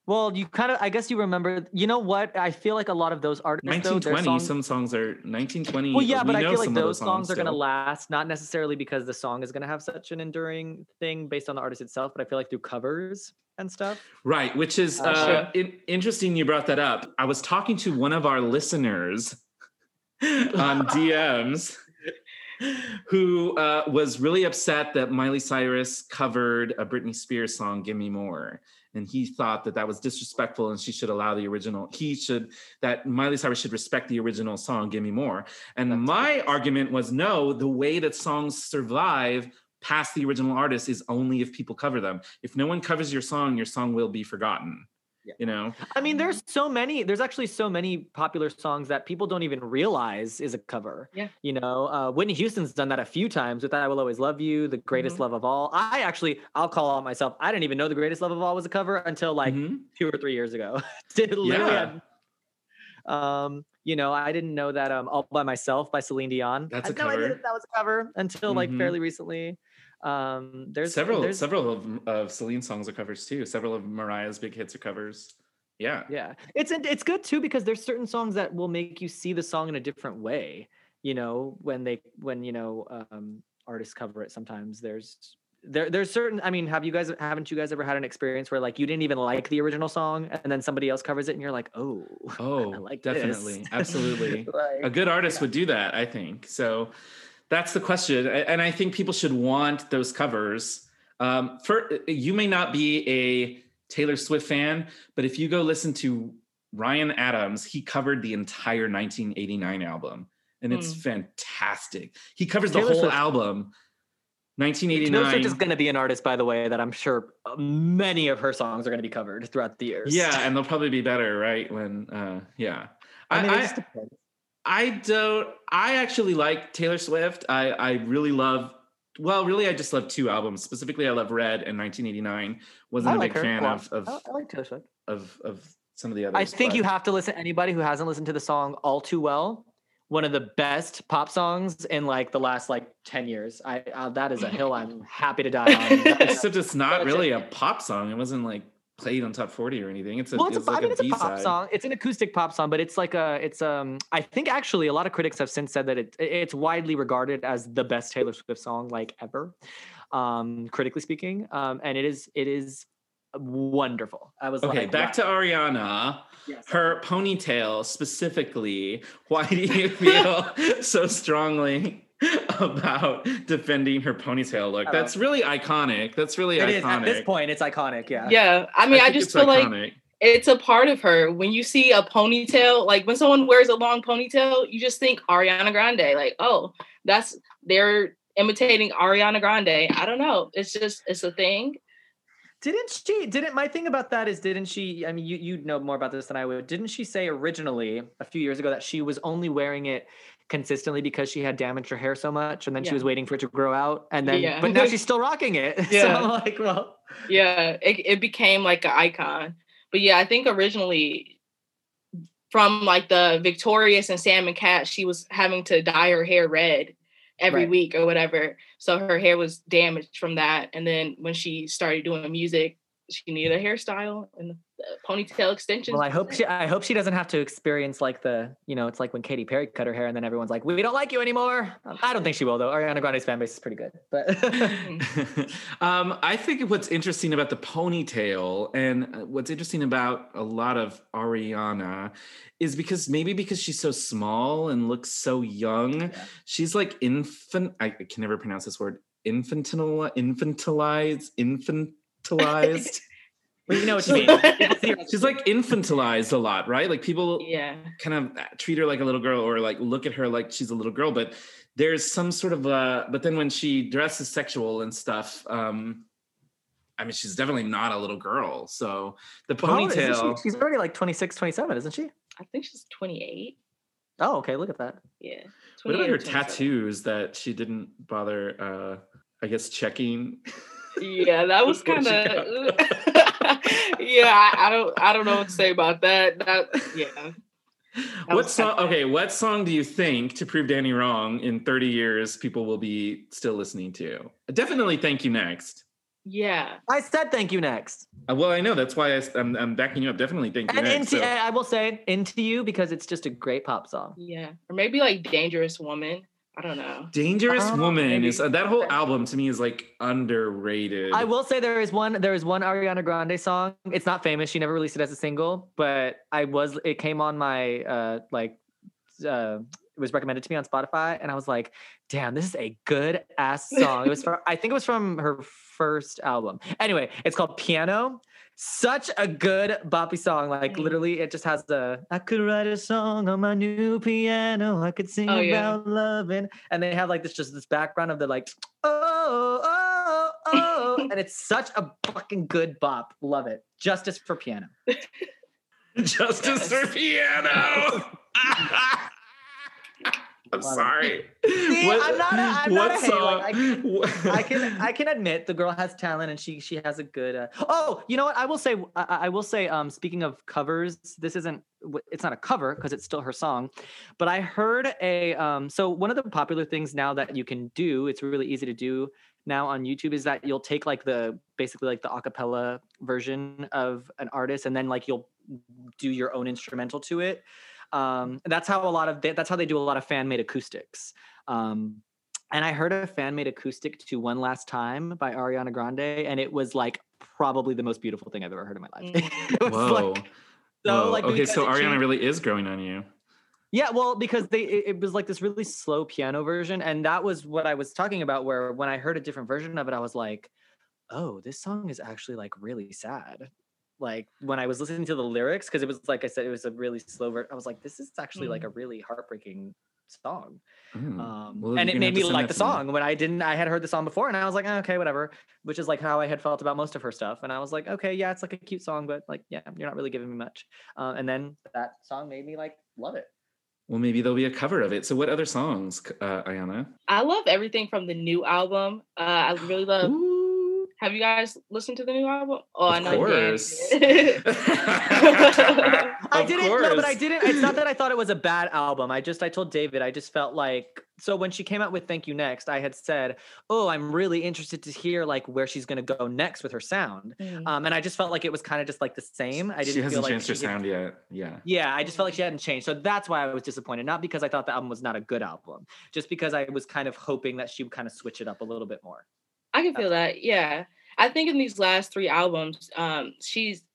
Well, you kind of, I guess you remember, you know what? I feel like a lot of those artists, 1920, some songs are 1920. Well, yeah, but I feel like those songs are going to last, not necessarily because the song is going to have such an enduring thing based on the artist itself, but I feel like through covers and stuff. Right, which is interesting you brought that up. I was talking to one of our listeners on DMs who was really upset that Miley Cyrus covered a Britney Spears song, Give Me More. And he thought that was disrespectful, and she should allow the original. That Miley Cyrus should respect the original song, Give Me More. And my argument was, no, the way that songs survive past the original artist is only if people cover them. If no one covers your song will be forgotten. Yeah. You know? I mean, there's actually so many popular songs that people don't even realize is a cover. Yeah. You know, Whitney Houston's done that a few times with I Will Always Love You, The Greatest Love of All. I'll call out myself, I didn't even know The Greatest Love of All was a cover until like 2 or 3 years ago. You know, I didn't know that All By Myself by Celine Dion. That's a cover. I had no idea that was a cover until like fairly recently. There's several of Celine's songs are covers too. Several of Mariah's big hits are covers. Yeah. It's good too, because there's certain songs that will make you see the song in a different way. You know, when artists cover it, sometimes there's certain. I mean, haven't you guys ever had an experience where like you didn't even like the original song, and then somebody else covers it, and you're like, oh, I like definitely, this. Absolutely. Like, a good artist would do that, I think. So. That's the question. And I think people should want those covers. You may not be a Taylor Swift fan, but if you go listen to Ryan Adams, he covered the entire 1989 album. And it's fantastic. He covers the whole album. 1989. Taylor Swift is going to be an artist, by the way, that I'm sure many of her songs are going to be covered throughout the years. Yeah, and they'll probably be better, right? When, yeah. I actually like Taylor Swift. I just love two albums. Specifically, I love Red and 1989. I like Taylor Swift. Of some of the others. I think you have to listen, anybody who hasn't listened to the song All Too Well, one of the best pop songs in like the last like 10 years. That is a hill I'm happy to die on. Except it's not really a pop song. It wasn't like played on top 40 or anything. It's a pop song. It's an acoustic pop song, but I think actually a lot of critics have since said that it's widely regarded as the best Taylor Swift song like ever, critically speaking. And it is wonderful. Back to Ariana. Yes. Her ponytail specifically. Why do you feel so strongly about defending her ponytail look? That's really iconic. It is, at this point, it's iconic. Yeah. Yeah. I mean, I just feel like it's a part of her. When you see a ponytail, like when someone wears a long ponytail, you just think Ariana Grande. Like, oh, they're imitating Ariana Grande. I don't know. It's a thing. My thing about that is, didn't she, I mean, you'd know more about this than I would. Didn't she say originally a few years ago that she was only wearing it consistently because she had damaged her hair so much, and then she was waiting for it to grow out, and then, but now she's still rocking it. Yeah. So I'm like, well. Yeah, it became like an icon. But yeah, I think originally from like the Victorious and Sam and Cat, she was having to dye her hair red every week or whatever. So her hair was damaged from that. And then when she started doing music, she needed a hairstyle and the ponytail extension. Well, I hope she doesn't have to experience like the, you know, it's like when Katy Perry cut her hair and then everyone's like, we don't like you anymore. I don't think she will though. Ariana Grande's fan base is pretty good. But I think what's interesting about the ponytail and what's interesting about a lot of Ariana is because she's so small and looks so young, she's like I can never pronounce this word. Infantilized. Well, you know what you mean. She's like infantilized a lot, right? Like people kind of treat her like a little girl or like look at her like she's a little girl, but there's some sort of but then when she dresses sexual and stuff, I mean, she's definitely not a little girl. So the ponytail. She's already like 26, 27, isn't she? I think she's 28. Oh, okay. Look at that. Yeah. What about her tattoos that she didn't bother, I guess, checking? Yeah, that was kind of. Yeah, I don't know what to say about that. What song do you think, to prove Danny wrong, in 30 years people will be still listening to? Definitely Thank You Next. Yeah. I said Thank You Next. Well, I know. That's why I'm backing you up. Definitely Thank You Next. And I will say Into You because it's just a great pop song. Yeah. Or maybe like Dangerous Woman. I don't know. Dangerous Woman is that whole album to me is like underrated. I will say there is one Ariana Grande song. It's not famous. She never released it as a single, but it came on my it was recommended to me on Spotify, and I was like, damn, this is a good ass song. I think it was from her first album. Anyway, it's called Piano. Such a good boppy song. Like literally it just has the, I could write a song on my new piano. I could sing about love. And they have like this background of the like, oh, oh, oh. And it's such a fucking good bop. Love it. Justice for Piano. Justice for Piano. I'm sorry. See, I'm not a hater. I can admit the girl has talent and she has a good. Oh, you know what? I will say. Speaking of covers, it's not a cover because it's still her song, but I heard a. So one of the popular things now that you can do, it's really easy to do now on YouTube, is that you'll take like the acapella version of an artist and then like you'll do your own instrumental to it. That's how they do a lot of fan-made acoustics. And I heard a fan-made acoustic to One Last Time by Ariana Grande, and it was like probably the most beautiful thing I've ever heard in my life. It was so Ariana really is growing on you. Yeah, well, because it was like this really slow piano version, and that was what I was talking about, where when I heard a different version of it, I was like, oh, this song is actually like really sad. Like when I was listening to the lyrics, because it was like I said, it was a really slow version. I was like, this is actually like a really heartbreaking song. Well, and it made me like the song when I had heard the song before and I was like, oh, okay, whatever, which is like how I had felt about most of her stuff. And I was like, okay, yeah, it's like a cute song, but like, yeah, you're not really giving me much. And then that song made me like love it. Well, maybe there'll be a cover of it. So what other songs, Ayanna? I love everything from the new album. I really love... Have you guys listened to the new album? Oh, I know. Of course. I didn't. It's not that I thought it was a bad album. I told David, I just felt like, so when she came out with Thank You Next, I had said, oh, I'm really interested to hear like where she's going to go next with her sound. And I just felt like it was kind of just like the same. She hasn't changed her sound yet. Yeah. Yeah. I just felt like she hadn't changed. So that's why I was disappointed. Not because I thought the album was not a good album, just because I was kind of hoping that she would kind of switch it up a little bit more. I can feel that, yeah. I think in these last three albums, I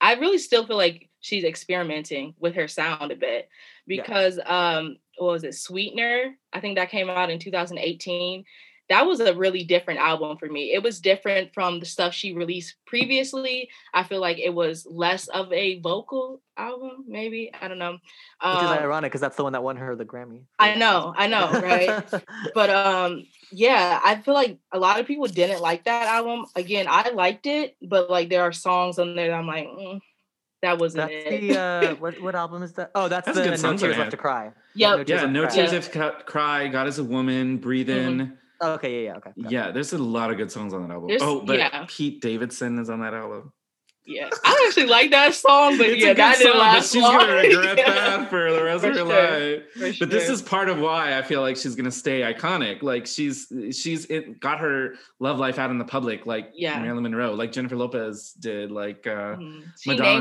really still feel like she's experimenting with her sound a bit because, what was it, Sweetener? I think that came out in 2018. That was a really different album for me. It was different from the stuff she released previously. I feel like it was less of a vocal album, maybe. I don't know. Which is ironic because that's the one that won her the Grammy. I know, right? But yeah, I feel like a lot of people didn't like that album. Again, I liked it, but like there are songs on there that I'm like, That wasn't it. What album is that? Oh, that's the No Tears Left to Cry. Yep. Yeah, No Tears Left to Cry, God is a Woman, Breathe In. Mm-hmm. Oh, okay, yeah, okay. Yeah, there's a lot of good songs on that album. Pete Davidson is on that album. Yeah, I actually like that song, but yeah, that didn't last long. She's going to regret that for the rest of her life. But this is part of why I feel like she's going to stay iconic. Like she's got her love life out in the public, like Marilyn Monroe, like Jennifer Lopez did, like Madonna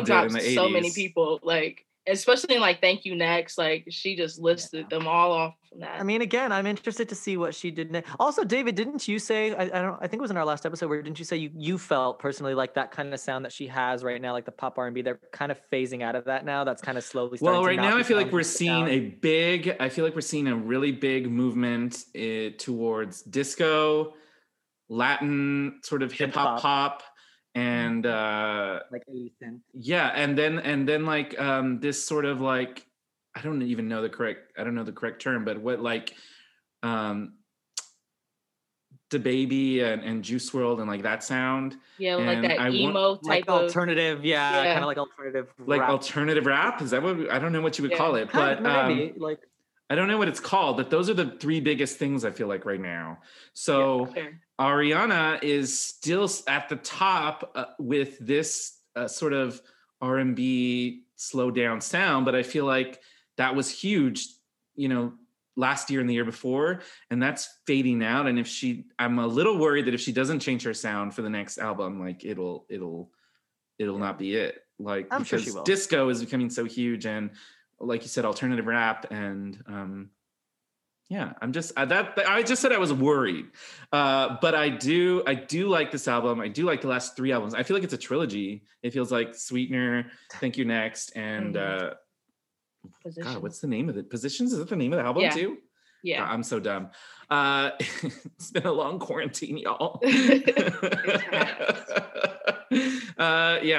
did in the 80s. So many people, like especially in like Thank You Next, like she just listed them all off. That. I mean, again, I'm interested to see what she did next. Also, David, didn't you say, I think it was in our last episode, where didn't you say you felt personally like that kind of sound that she has right now, like the pop R&B, they're kind of phasing out of that now. That's kind of slowly starting to now I feel like we're seeing a really big movement towards disco, Latin, sort of hip-hop pop. And like Ethan. Yeah, and then like this sort of like I don't know the correct term, but what like DaBaby and Juice WRLD and like that sound. Yeah, and like that alternative, kind of like alternative rap. Like alternative rap? Is that what I don't know what you would call it, but like I don't know what it's called, but those are the three biggest things I feel like right now. So Ariana is still at the top with this sort of R&B slow down sound, but I feel like that was huge, last year and the year before, and that's fading out. And I'm a little worried that if she doesn't change her sound for the next album, like it'll not be it. Like I'm sure she will. Disco is becoming so huge and, like you said, alternative rap, and I just said I was worried, but I do like this album. I do like the last three albums. I feel like it's a trilogy. It feels like Sweetener, Thank You Next, and Positions. God, what's the name of it? Positions, is that the name of the album too? Yeah, I'm so dumb. It's been a long quarantine, y'all.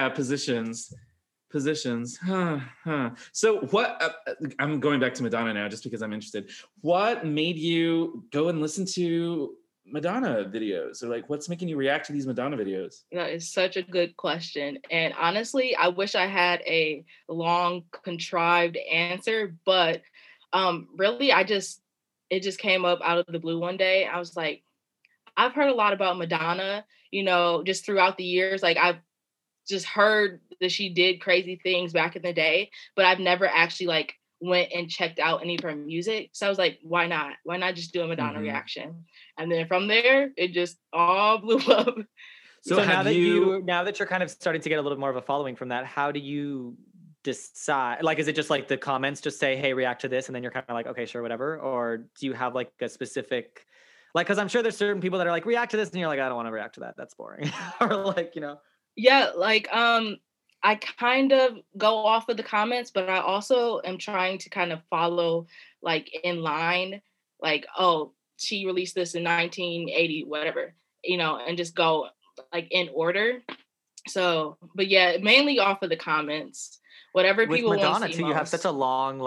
Positions. So what, I'm going back to Madonna now just because I'm interested. What made you go and listen to Madonna videos? Or like, what's making you react to these Madonna videos? That is such a good question. And honestly, I wish I had a long contrived answer, but really it just came up out of the blue one day. I was like, I've heard a lot about Madonna, just throughout the years. Like I've just heard that she did crazy things back in the day, but I've never actually like went and checked out any of her music. So I was like, why not? Why not just do a Madonna reaction? And then from there, it just all blew up. So now that you're kind of starting to get a little more of a following from that, how do you decide? Like, is it just like the comments just say, hey, react to this, and then you're kind of like, okay, sure, whatever? Or do you have like a specific, like, because I'm sure there's certain people that are like, react to this, and you're like, I don't want to react to that. That's boring. Or like, Yeah, like I kind of go off of the comments, but I also am trying to kind of follow like in line, like, oh, she released this in 1980, whatever, and just go like in order. So, but yeah, mainly off of the comments. whatever with people Madonna too, you have such a long you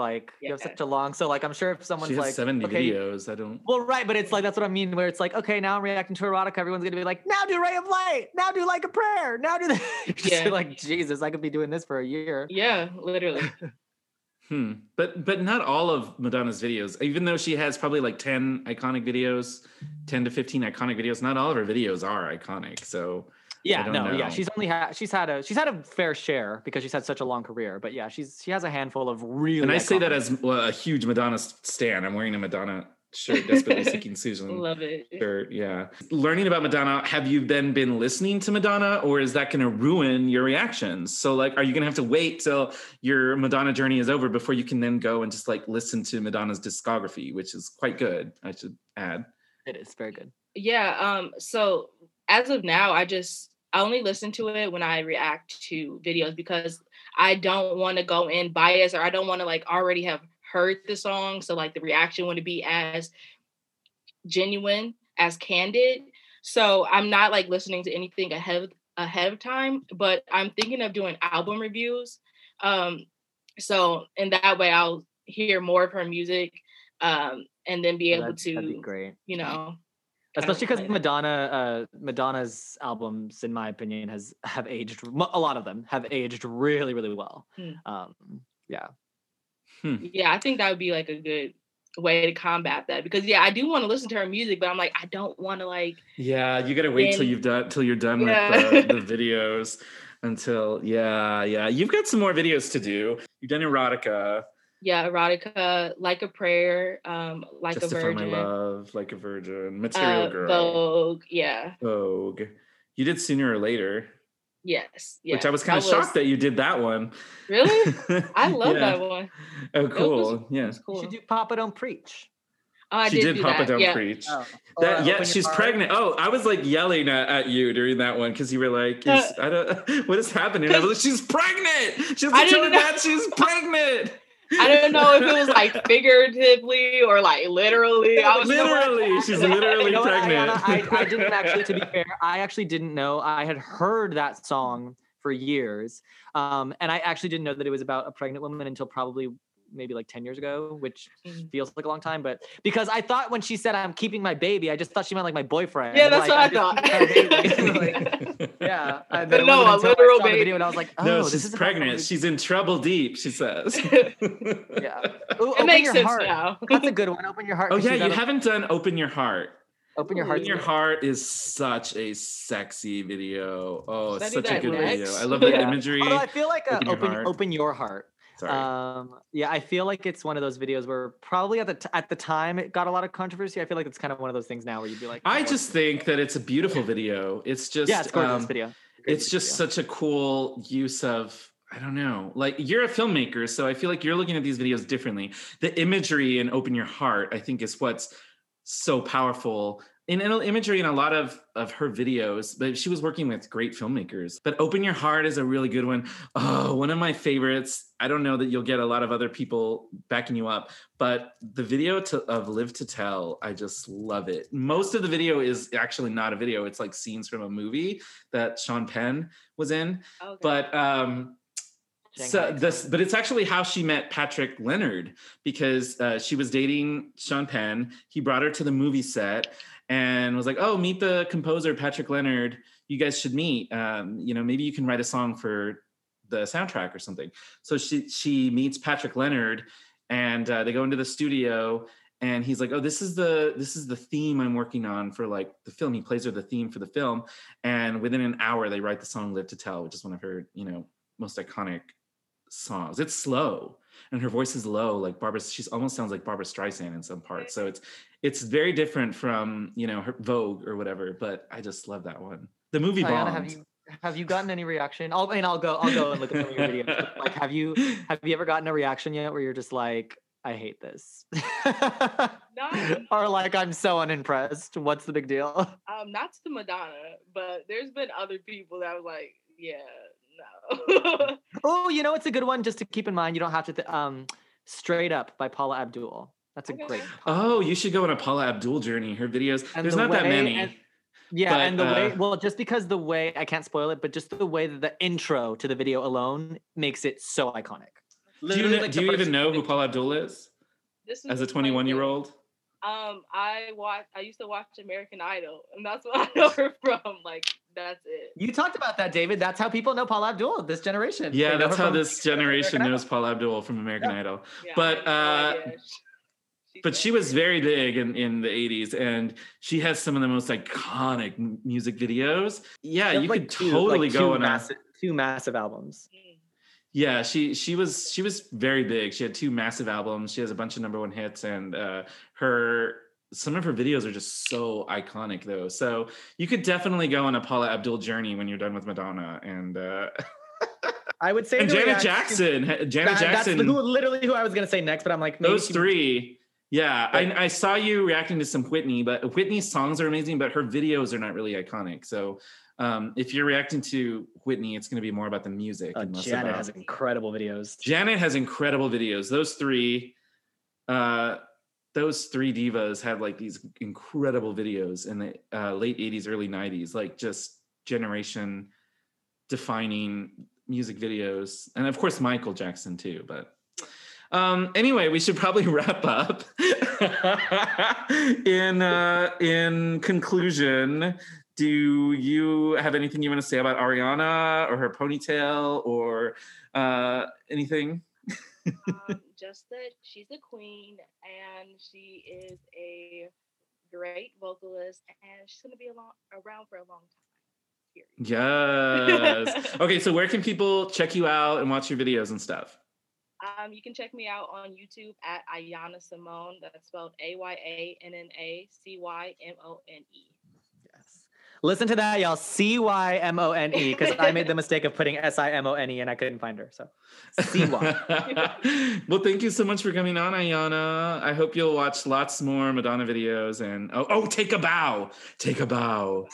have such a long, so like I'm sure if someone's like 70 videos, I don't, well right, but it's like that's what I mean where it's like, okay, now I'm reacting to Erotica, everyone's gonna be like, now do Ray of Light, now do Like a Prayer, now do that. Yeah. Like Jesus, I could be doing this for a year. Yeah, literally. But not all of Madonna's videos, even though she has probably like 10 iconic videos, 10 to 15 iconic videos, not all of her videos are iconic. So yeah, yeah, she's had a fair share because she's had such a long career. But yeah, she has a handful of really. And I say that as a huge Madonna stan. I'm wearing a Madonna shirt, Desperately Seeking Susan. Love it. Shirt, yeah. Learning about Madonna, have you then been listening to Madonna, or is that going to ruin your reactions? So like, are you going to have to wait till your Madonna journey is over before you can then go and just like listen to Madonna's discography, which is quite good, I should add. It is very good. Yeah. So as of now, I only listen to it when I react to videos because I don't want to go in biased, or I don't want to like already have heard the song. So like the reaction wouldn't be as genuine, as candid. So I'm not like listening to anything ahead of time, but I'm thinking of doing album reviews. So in that way I'll hear more of her music and then be able to, that'd be great. You know, especially because Madonna's albums, in my opinion, have aged. A lot of them have aged really, really well. Yeah. Yeah, I think that would be like a good way to combat that because I do want to listen to her music, but I'm like, I don't want to like. Yeah, you gotta wait till you're done with the videos. Until you've got some more videos to do. You've done Erotica. Yeah, Erotica, Like a Prayer, Like Justify a Virgin. Justify My Love, Like a Virgin, Material Girl. Vogue, yeah. Vogue. You did Sooner or Later. Yes. Which I was kind of shocked that you did that one. Really? I love that one. Oh, cool. Cool. You should do Papa Don't Preach. Oh, I did Papa that. Don't Preach. Oh. That, she's pregnant. Oh, I was like yelling at you during that one because you were like, what is happening? I was like, she's pregnant. She's telling that she's pregnant. I don't know if it was like figuratively or like literally. She's literally pregnant. Ariana, I didn't actually, to be fair, I actually didn't know. I had heard that song for years. And I actually didn't know that it was about a pregnant woman until probably maybe like 10 years ago, which feels like a long time, but because I thought when she said, I'm keeping my baby, I just thought she meant like my boyfriend. Yeah, that's like, what I thought. Yeah. But no, a literal baby. Video and I was like, oh, no, this is pregnant. She's in trouble deep, she says. Yeah. Ooh, it makes sense now. That's a good one. Open Your Heart. Oh, yeah. You haven't done Open Your Heart. Open Your Heart is such a sexy video. Oh, it's such a good video. I love the imagery. Although I feel like Open Your Heart. Sorry. I feel like it's one of those videos where probably at the time it got a lot of controversy. I feel like it's kind of one of those things now where you'd be like, I just think that it's a beautiful video. It's just it's gorgeous video. It's just such a cool use of, I don't know, like you're a filmmaker, so I feel like you're looking at these videos differently. The imagery in Open Your Heart, I think, is what's so powerful. In imagery in a lot of her videos, but she was working with great filmmakers. But Open Your Heart is a really good one. Oh, one of my favorites. I don't know that you'll get a lot of other people backing you up, but the video of Live to Tell, I just love it. Most of the video is actually not a video. It's like scenes from a movie that Sean Penn was in. Okay. But but it's actually how she met Patrick Leonard, because she was dating Sean Penn. He brought her to the movie set and was like, oh, meet the composer, Patrick Leonard. You guys should meet. Maybe you can write a song for the soundtrack or something. So she meets Patrick Leonard, and they go into the studio, and he's like, oh, this is the theme I'm working on for like the film. He plays her the theme for the film. And within an hour, they write the song Live to Tell, which is one of her, most iconic songs. It's slow, and her voice is low, like Barbara. She's almost sounds like Barbara Streisand in some parts. So it's very different from her Vogue or whatever. But I just love that one. The movie Ayanna, have you gotten any reaction? I'll go and look at some of your videos. Like, have you ever gotten a reaction yet where you're just like, I hate this, or like, I'm so unimpressed. What's the big deal? Not to Madonna, but there's been other people that was like, yeah. No. Oh, it's a good one just to keep in mind. You don't have to. Straight Up by Paula Abdul. That's a great. Oh, you should go on a Paula Abdul journey. Her videos. There's not that many. Yeah, but, and the way, well, just because the way, I can't spoil it, but just the way that the intro to the video alone makes it so iconic. Do you even know who Paula Abdul is? As a 21-year-old? I used to watch American Idol, and that's what I know her from. Like, that's it. You talked about that, David. That's how people know Paula Abdul, this generation. Yeah, that's how this generation knows Paula Abdul from American Idol. Yeah, but she was very big in the 80s, and she has some of the most iconic music videos. Yeah, you could totally go on two massive albums. Yeah, she was very big. She had two massive albums. She has a bunch of number one hits, and some of her videos are just so iconic, though. So you could definitely go on a Paula Abdul journey when you're done with Madonna, and I would say, and Janet Jackson. That's literally who I was gonna say next, but I'm like, maybe those three. Yeah, I saw you reacting to some Whitney, but Whitney's songs are amazing, but her videos are not really iconic. So. If you're reacting to Whitney, it's going to be more about the music. Janet has incredible videos. Janet has incredible videos. Those three divas had these incredible videos in the late 80s, early 90s, just generation defining music videos. And of course, Michael Jackson too, but. Anyway, we should probably wrap up. In conclusion, do you have anything you want to say about Ariana or her ponytail or anything? Just that she's a queen and she is a great vocalist and she's going to be around for a long time. Period. Yes. Okay, so where can people check you out and watch your videos and stuff? You can check me out on YouTube at Ayanna Simone. That's spelled AYANNACYMONE. Listen to that, y'all. CYMONE, because I made the mistake of putting SIMONE and I couldn't find her. So CY. Well, thank you so much for coming on, Ayanna. I hope you'll watch lots more Madonna videos and take a bow. Take a bow.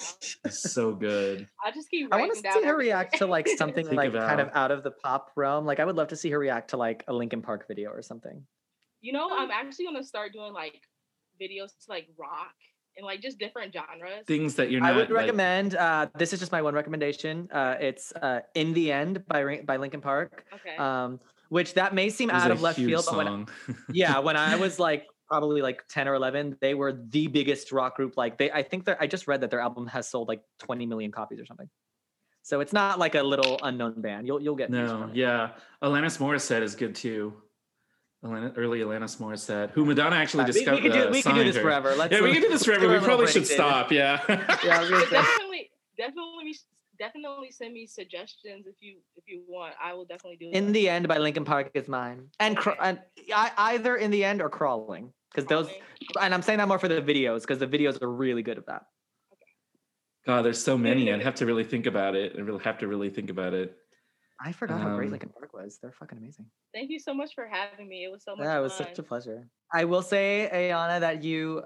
So good. I just keep writing. I want to see her react to something kind of out of the pop realm. I would love to see her react to a Linkin Park video or something. You know, I'm actually gonna start doing videos to rock. And just different genres. Things that you're not. I would recommend. This is just my one recommendation. It's "In the End" by Linkin Park. Okay. Which that may seem out of left field, but when I was probably 10 or 11, they were the biggest rock group. I just read that their album has sold 20 million copies or something. So it's not a little unknown band. You'll get. No. Yeah. Alanis Morissette is good too. Early Alanis Morissette, who Madonna actually discovered. We can do this forever. We can do this forever. We probably should stop. Definitely send me suggestions if you want. I will definitely do. In the End by Linkin Park is mine, and either In the End or Crawling, because those. And I'm saying that more for the videos because the videos are really good of that. Okay. God, there's so many. I'd have to really think about it. I forgot how great Linkin Park was. They're fucking amazing. Thank you so much for having me. It was so much fun. Yeah, it was such a pleasure. I will say, Ayanna, that you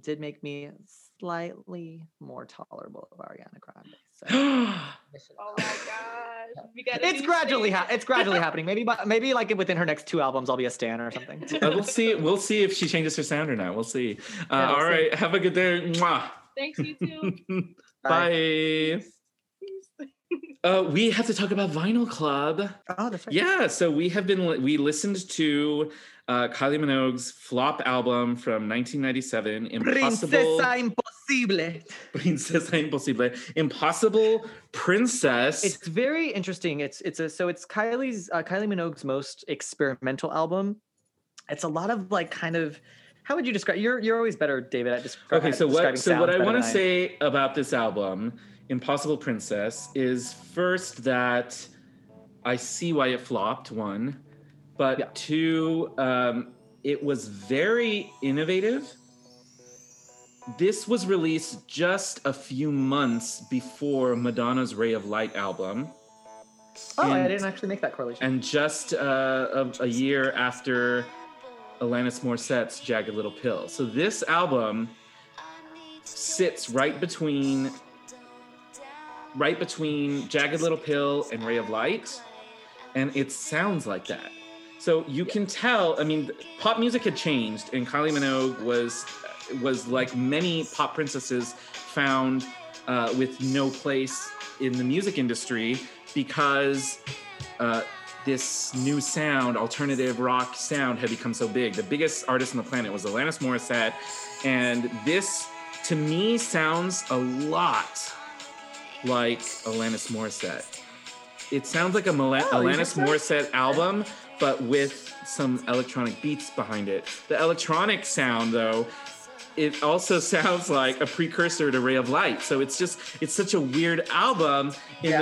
did make me slightly more tolerable of Ariana Grande. So. Oh my gosh. It's gradually happening. Maybe within her next two albums, I'll be a stan or something. We'll see if she changes her sound or not. We'll see. All right. Have a good day. Mwah. Thanks, you too. Bye. We have to talk about Vinyl Club. Oh, that's right. Yeah, so we listened to Kylie Minogue's flop album from 1997, Princesa Imposible. Impossible Princess. It's very interesting. It's Kylie Minogue's most experimental album. It's a lot of how would you describe? You're always better, David, at describing. Okay, so what I want to say about this album, Impossible Princess, is first that I see why it flopped, one, but two, it was very innovative. This was released just a few months before Madonna's Ray of Light album. I didn't actually make that correlation. And just a year after Alanis Morissette's Jagged Little Pill. So this album sits right between Jagged Little Pill and Ray of Light, and it sounds like that. So you can tell, I mean, pop music had changed, and Kylie Minogue was like many pop princesses, found with no place in the music industry because this new sound, alternative rock sound, had become so big. The biggest artist on the planet was Alanis Morissette, and this, to me, sounds a lot like Alanis Morissette. It sounds like a Alanis Morissette album, but with some electronic beats behind it. The electronic sound, though, it also sounds like a precursor to Ray of Light. So it's just, it's such a weird album in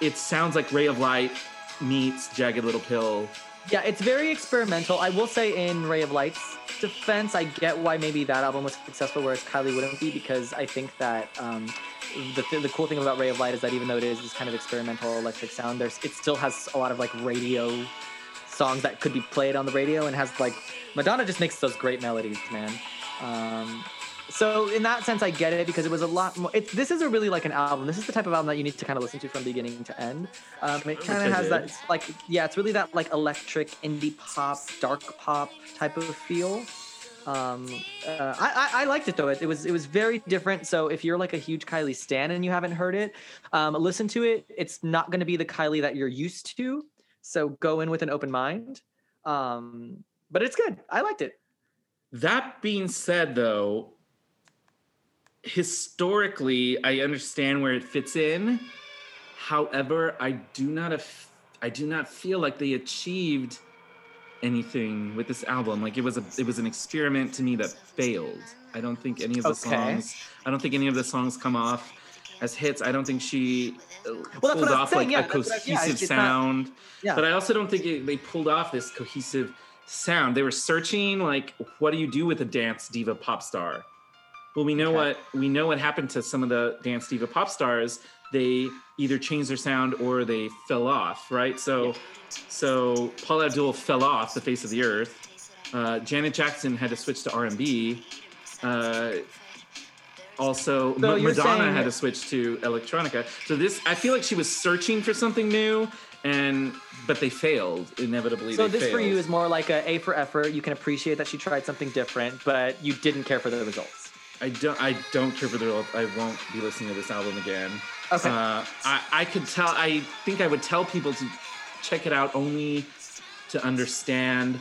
it sounds like Ray of Light meets Jagged Little Pill. Yeah, it's very experimental. I will say, in Ray of Light's defense, I get why maybe that album was successful, whereas Kylie wouldn't be, because I think that the cool thing about Ray of Light is that even though it is this kind of experimental electric sound, it still has a lot of like radio songs that could be played on the radio, and has like, Madonna just makes those great melodies, man. So in that sense, I get it, because it was a lot more. This is a really like an album. This is the type of album that you need to kind of listen to from beginning to end. It kind of has that, it's like, yeah, it's really that like electric indie pop, dark pop type of feel. I liked it though. It was very different. So if you're like a huge Kylie stan and you haven't heard it, listen to it. It's not going to be the Kylie that you're used to. So go in with an open mind. But it's good. I liked it. That being said, though, historically, I understand where it fits in. However, I do not feel like they achieved anything with this album. Like it was an experiment to me that failed. I don't think any of the songs. I don't think any of the songs come off as hits. I don't think she pulled off like a cohesive sound. But I also don't think they pulled off this cohesive sound. They were searching like, what do you do with a dance diva pop star? Well, we know what happened to some of the dance diva pop stars. They either changed their sound or they fell off, right? So Paula Abdul fell off the face of the earth. Janet Jackson had to switch to R&B. Madonna had to switch to electronica. So this, I feel like she was searching for something new, but they failed, inevitably. So this failed. For you is more like A for effort. You can appreciate that she tried something different, but you didn't care for the results. I don't care for the results. I won't be listening to this album again. Okay. I think I would tell people to check it out only to understand,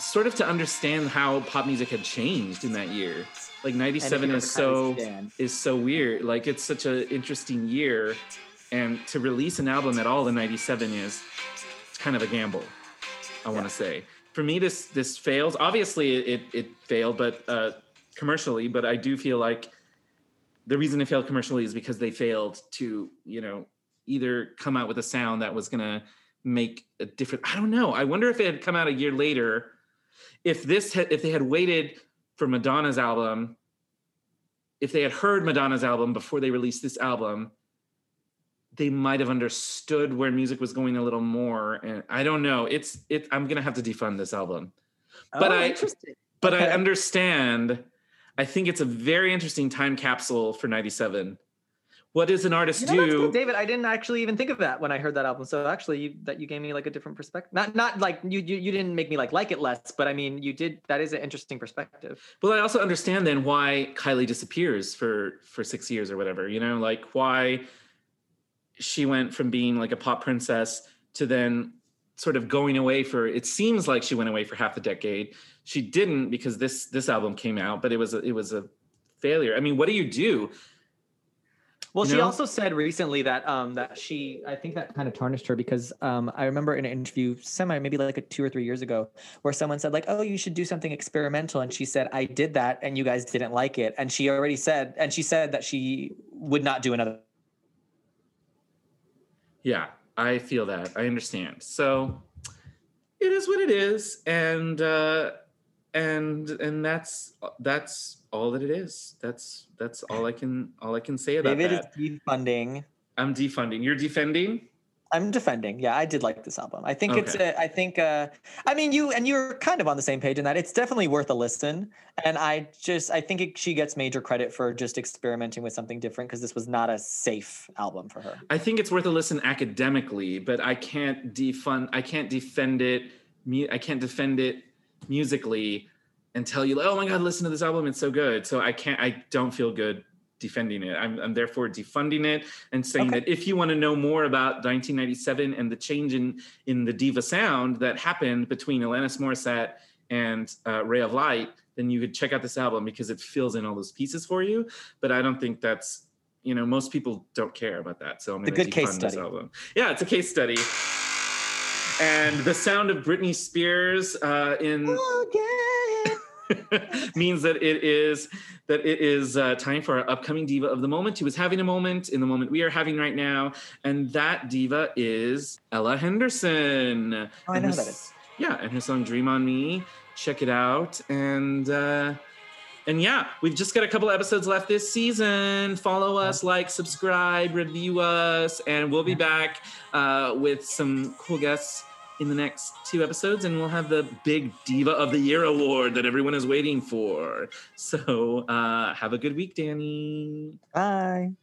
sort of to understand how pop music had changed in that year. Like 97 is so weird. Like it's such an interesting year, and to release an album at all in 97 it's kind of a gamble, I want to say. For me, this fails. Obviously, it failed, but commercially. But I do feel like the reason it failed commercially is because they failed to, either come out with a sound that was gonna make a difference. I don't know. I wonder if it had come out a year later, if they had waited for Madonna's album, if they had heard Madonna's album before they released this album, they might have understood where music was going a little more, and I don't know. I'm gonna have to defund this album, but I understand. I think it's a very interesting time capsule for '97. What does an artist do? Cool, David, I didn't actually even think of that when I heard that album. So actually, you gave me like a different perspective. Not like you didn't make me like it less, but I mean you did. That is an interesting perspective. Well, I also understand then why Kylie disappears for 6 years or whatever. Like why. She went from being like a pop princess to then sort of going away it seems like she went away for half a decade. She didn't, because this album came out, but it was a failure. I mean, what do you do? Well, she also said recently that I think that kind of tarnished her, because I remember in an interview maybe like 2 or 3 years ago, where someone said like, oh, you should do something experimental. And she said, I did that and you guys didn't like it. And she said that she would not do another. Yeah, I feel that. I understand. So it is what it is, and that's all that it is. That's all I can say about David that. David is defunding. I'm defunding. You're defending? I'm defending. Yeah, I did like this album. I think you're kind of on the same page in that it's definitely worth a listen. And she gets major credit for just experimenting with something different, because this was not a safe album for her. I think it's worth a listen academically, but I can't defend it musically. and tell you, oh my God, listen to this album, it's so good. So I don't feel good defending it. I'm therefore defunding it and saying that if you want to know more about 1997 and the change in the diva sound that happened between Alanis Morissette and Ray of Light, then you could check out this album because it fills in all those pieces for you. But I don't think that's, you know, most people don't care about that. So I'm going to defund this album. Yeah, it's a case study. And the sound of Britney Spears in... Oh, yeah. means that it is time for our upcoming diva of the moment. She was having a moment in the moment we are having right now, and that diva is Ella Henderson. Oh, I know who that is. Yeah, and her song "Dream on Me." Check it out, and yeah, we've just got a couple episodes left this season. Follow us, like, subscribe, review us, and we'll be back with some cool guests in the next 2 episodes, and we'll have the big Diva of the Year award that everyone is waiting for. So have a good week, Danny. Bye.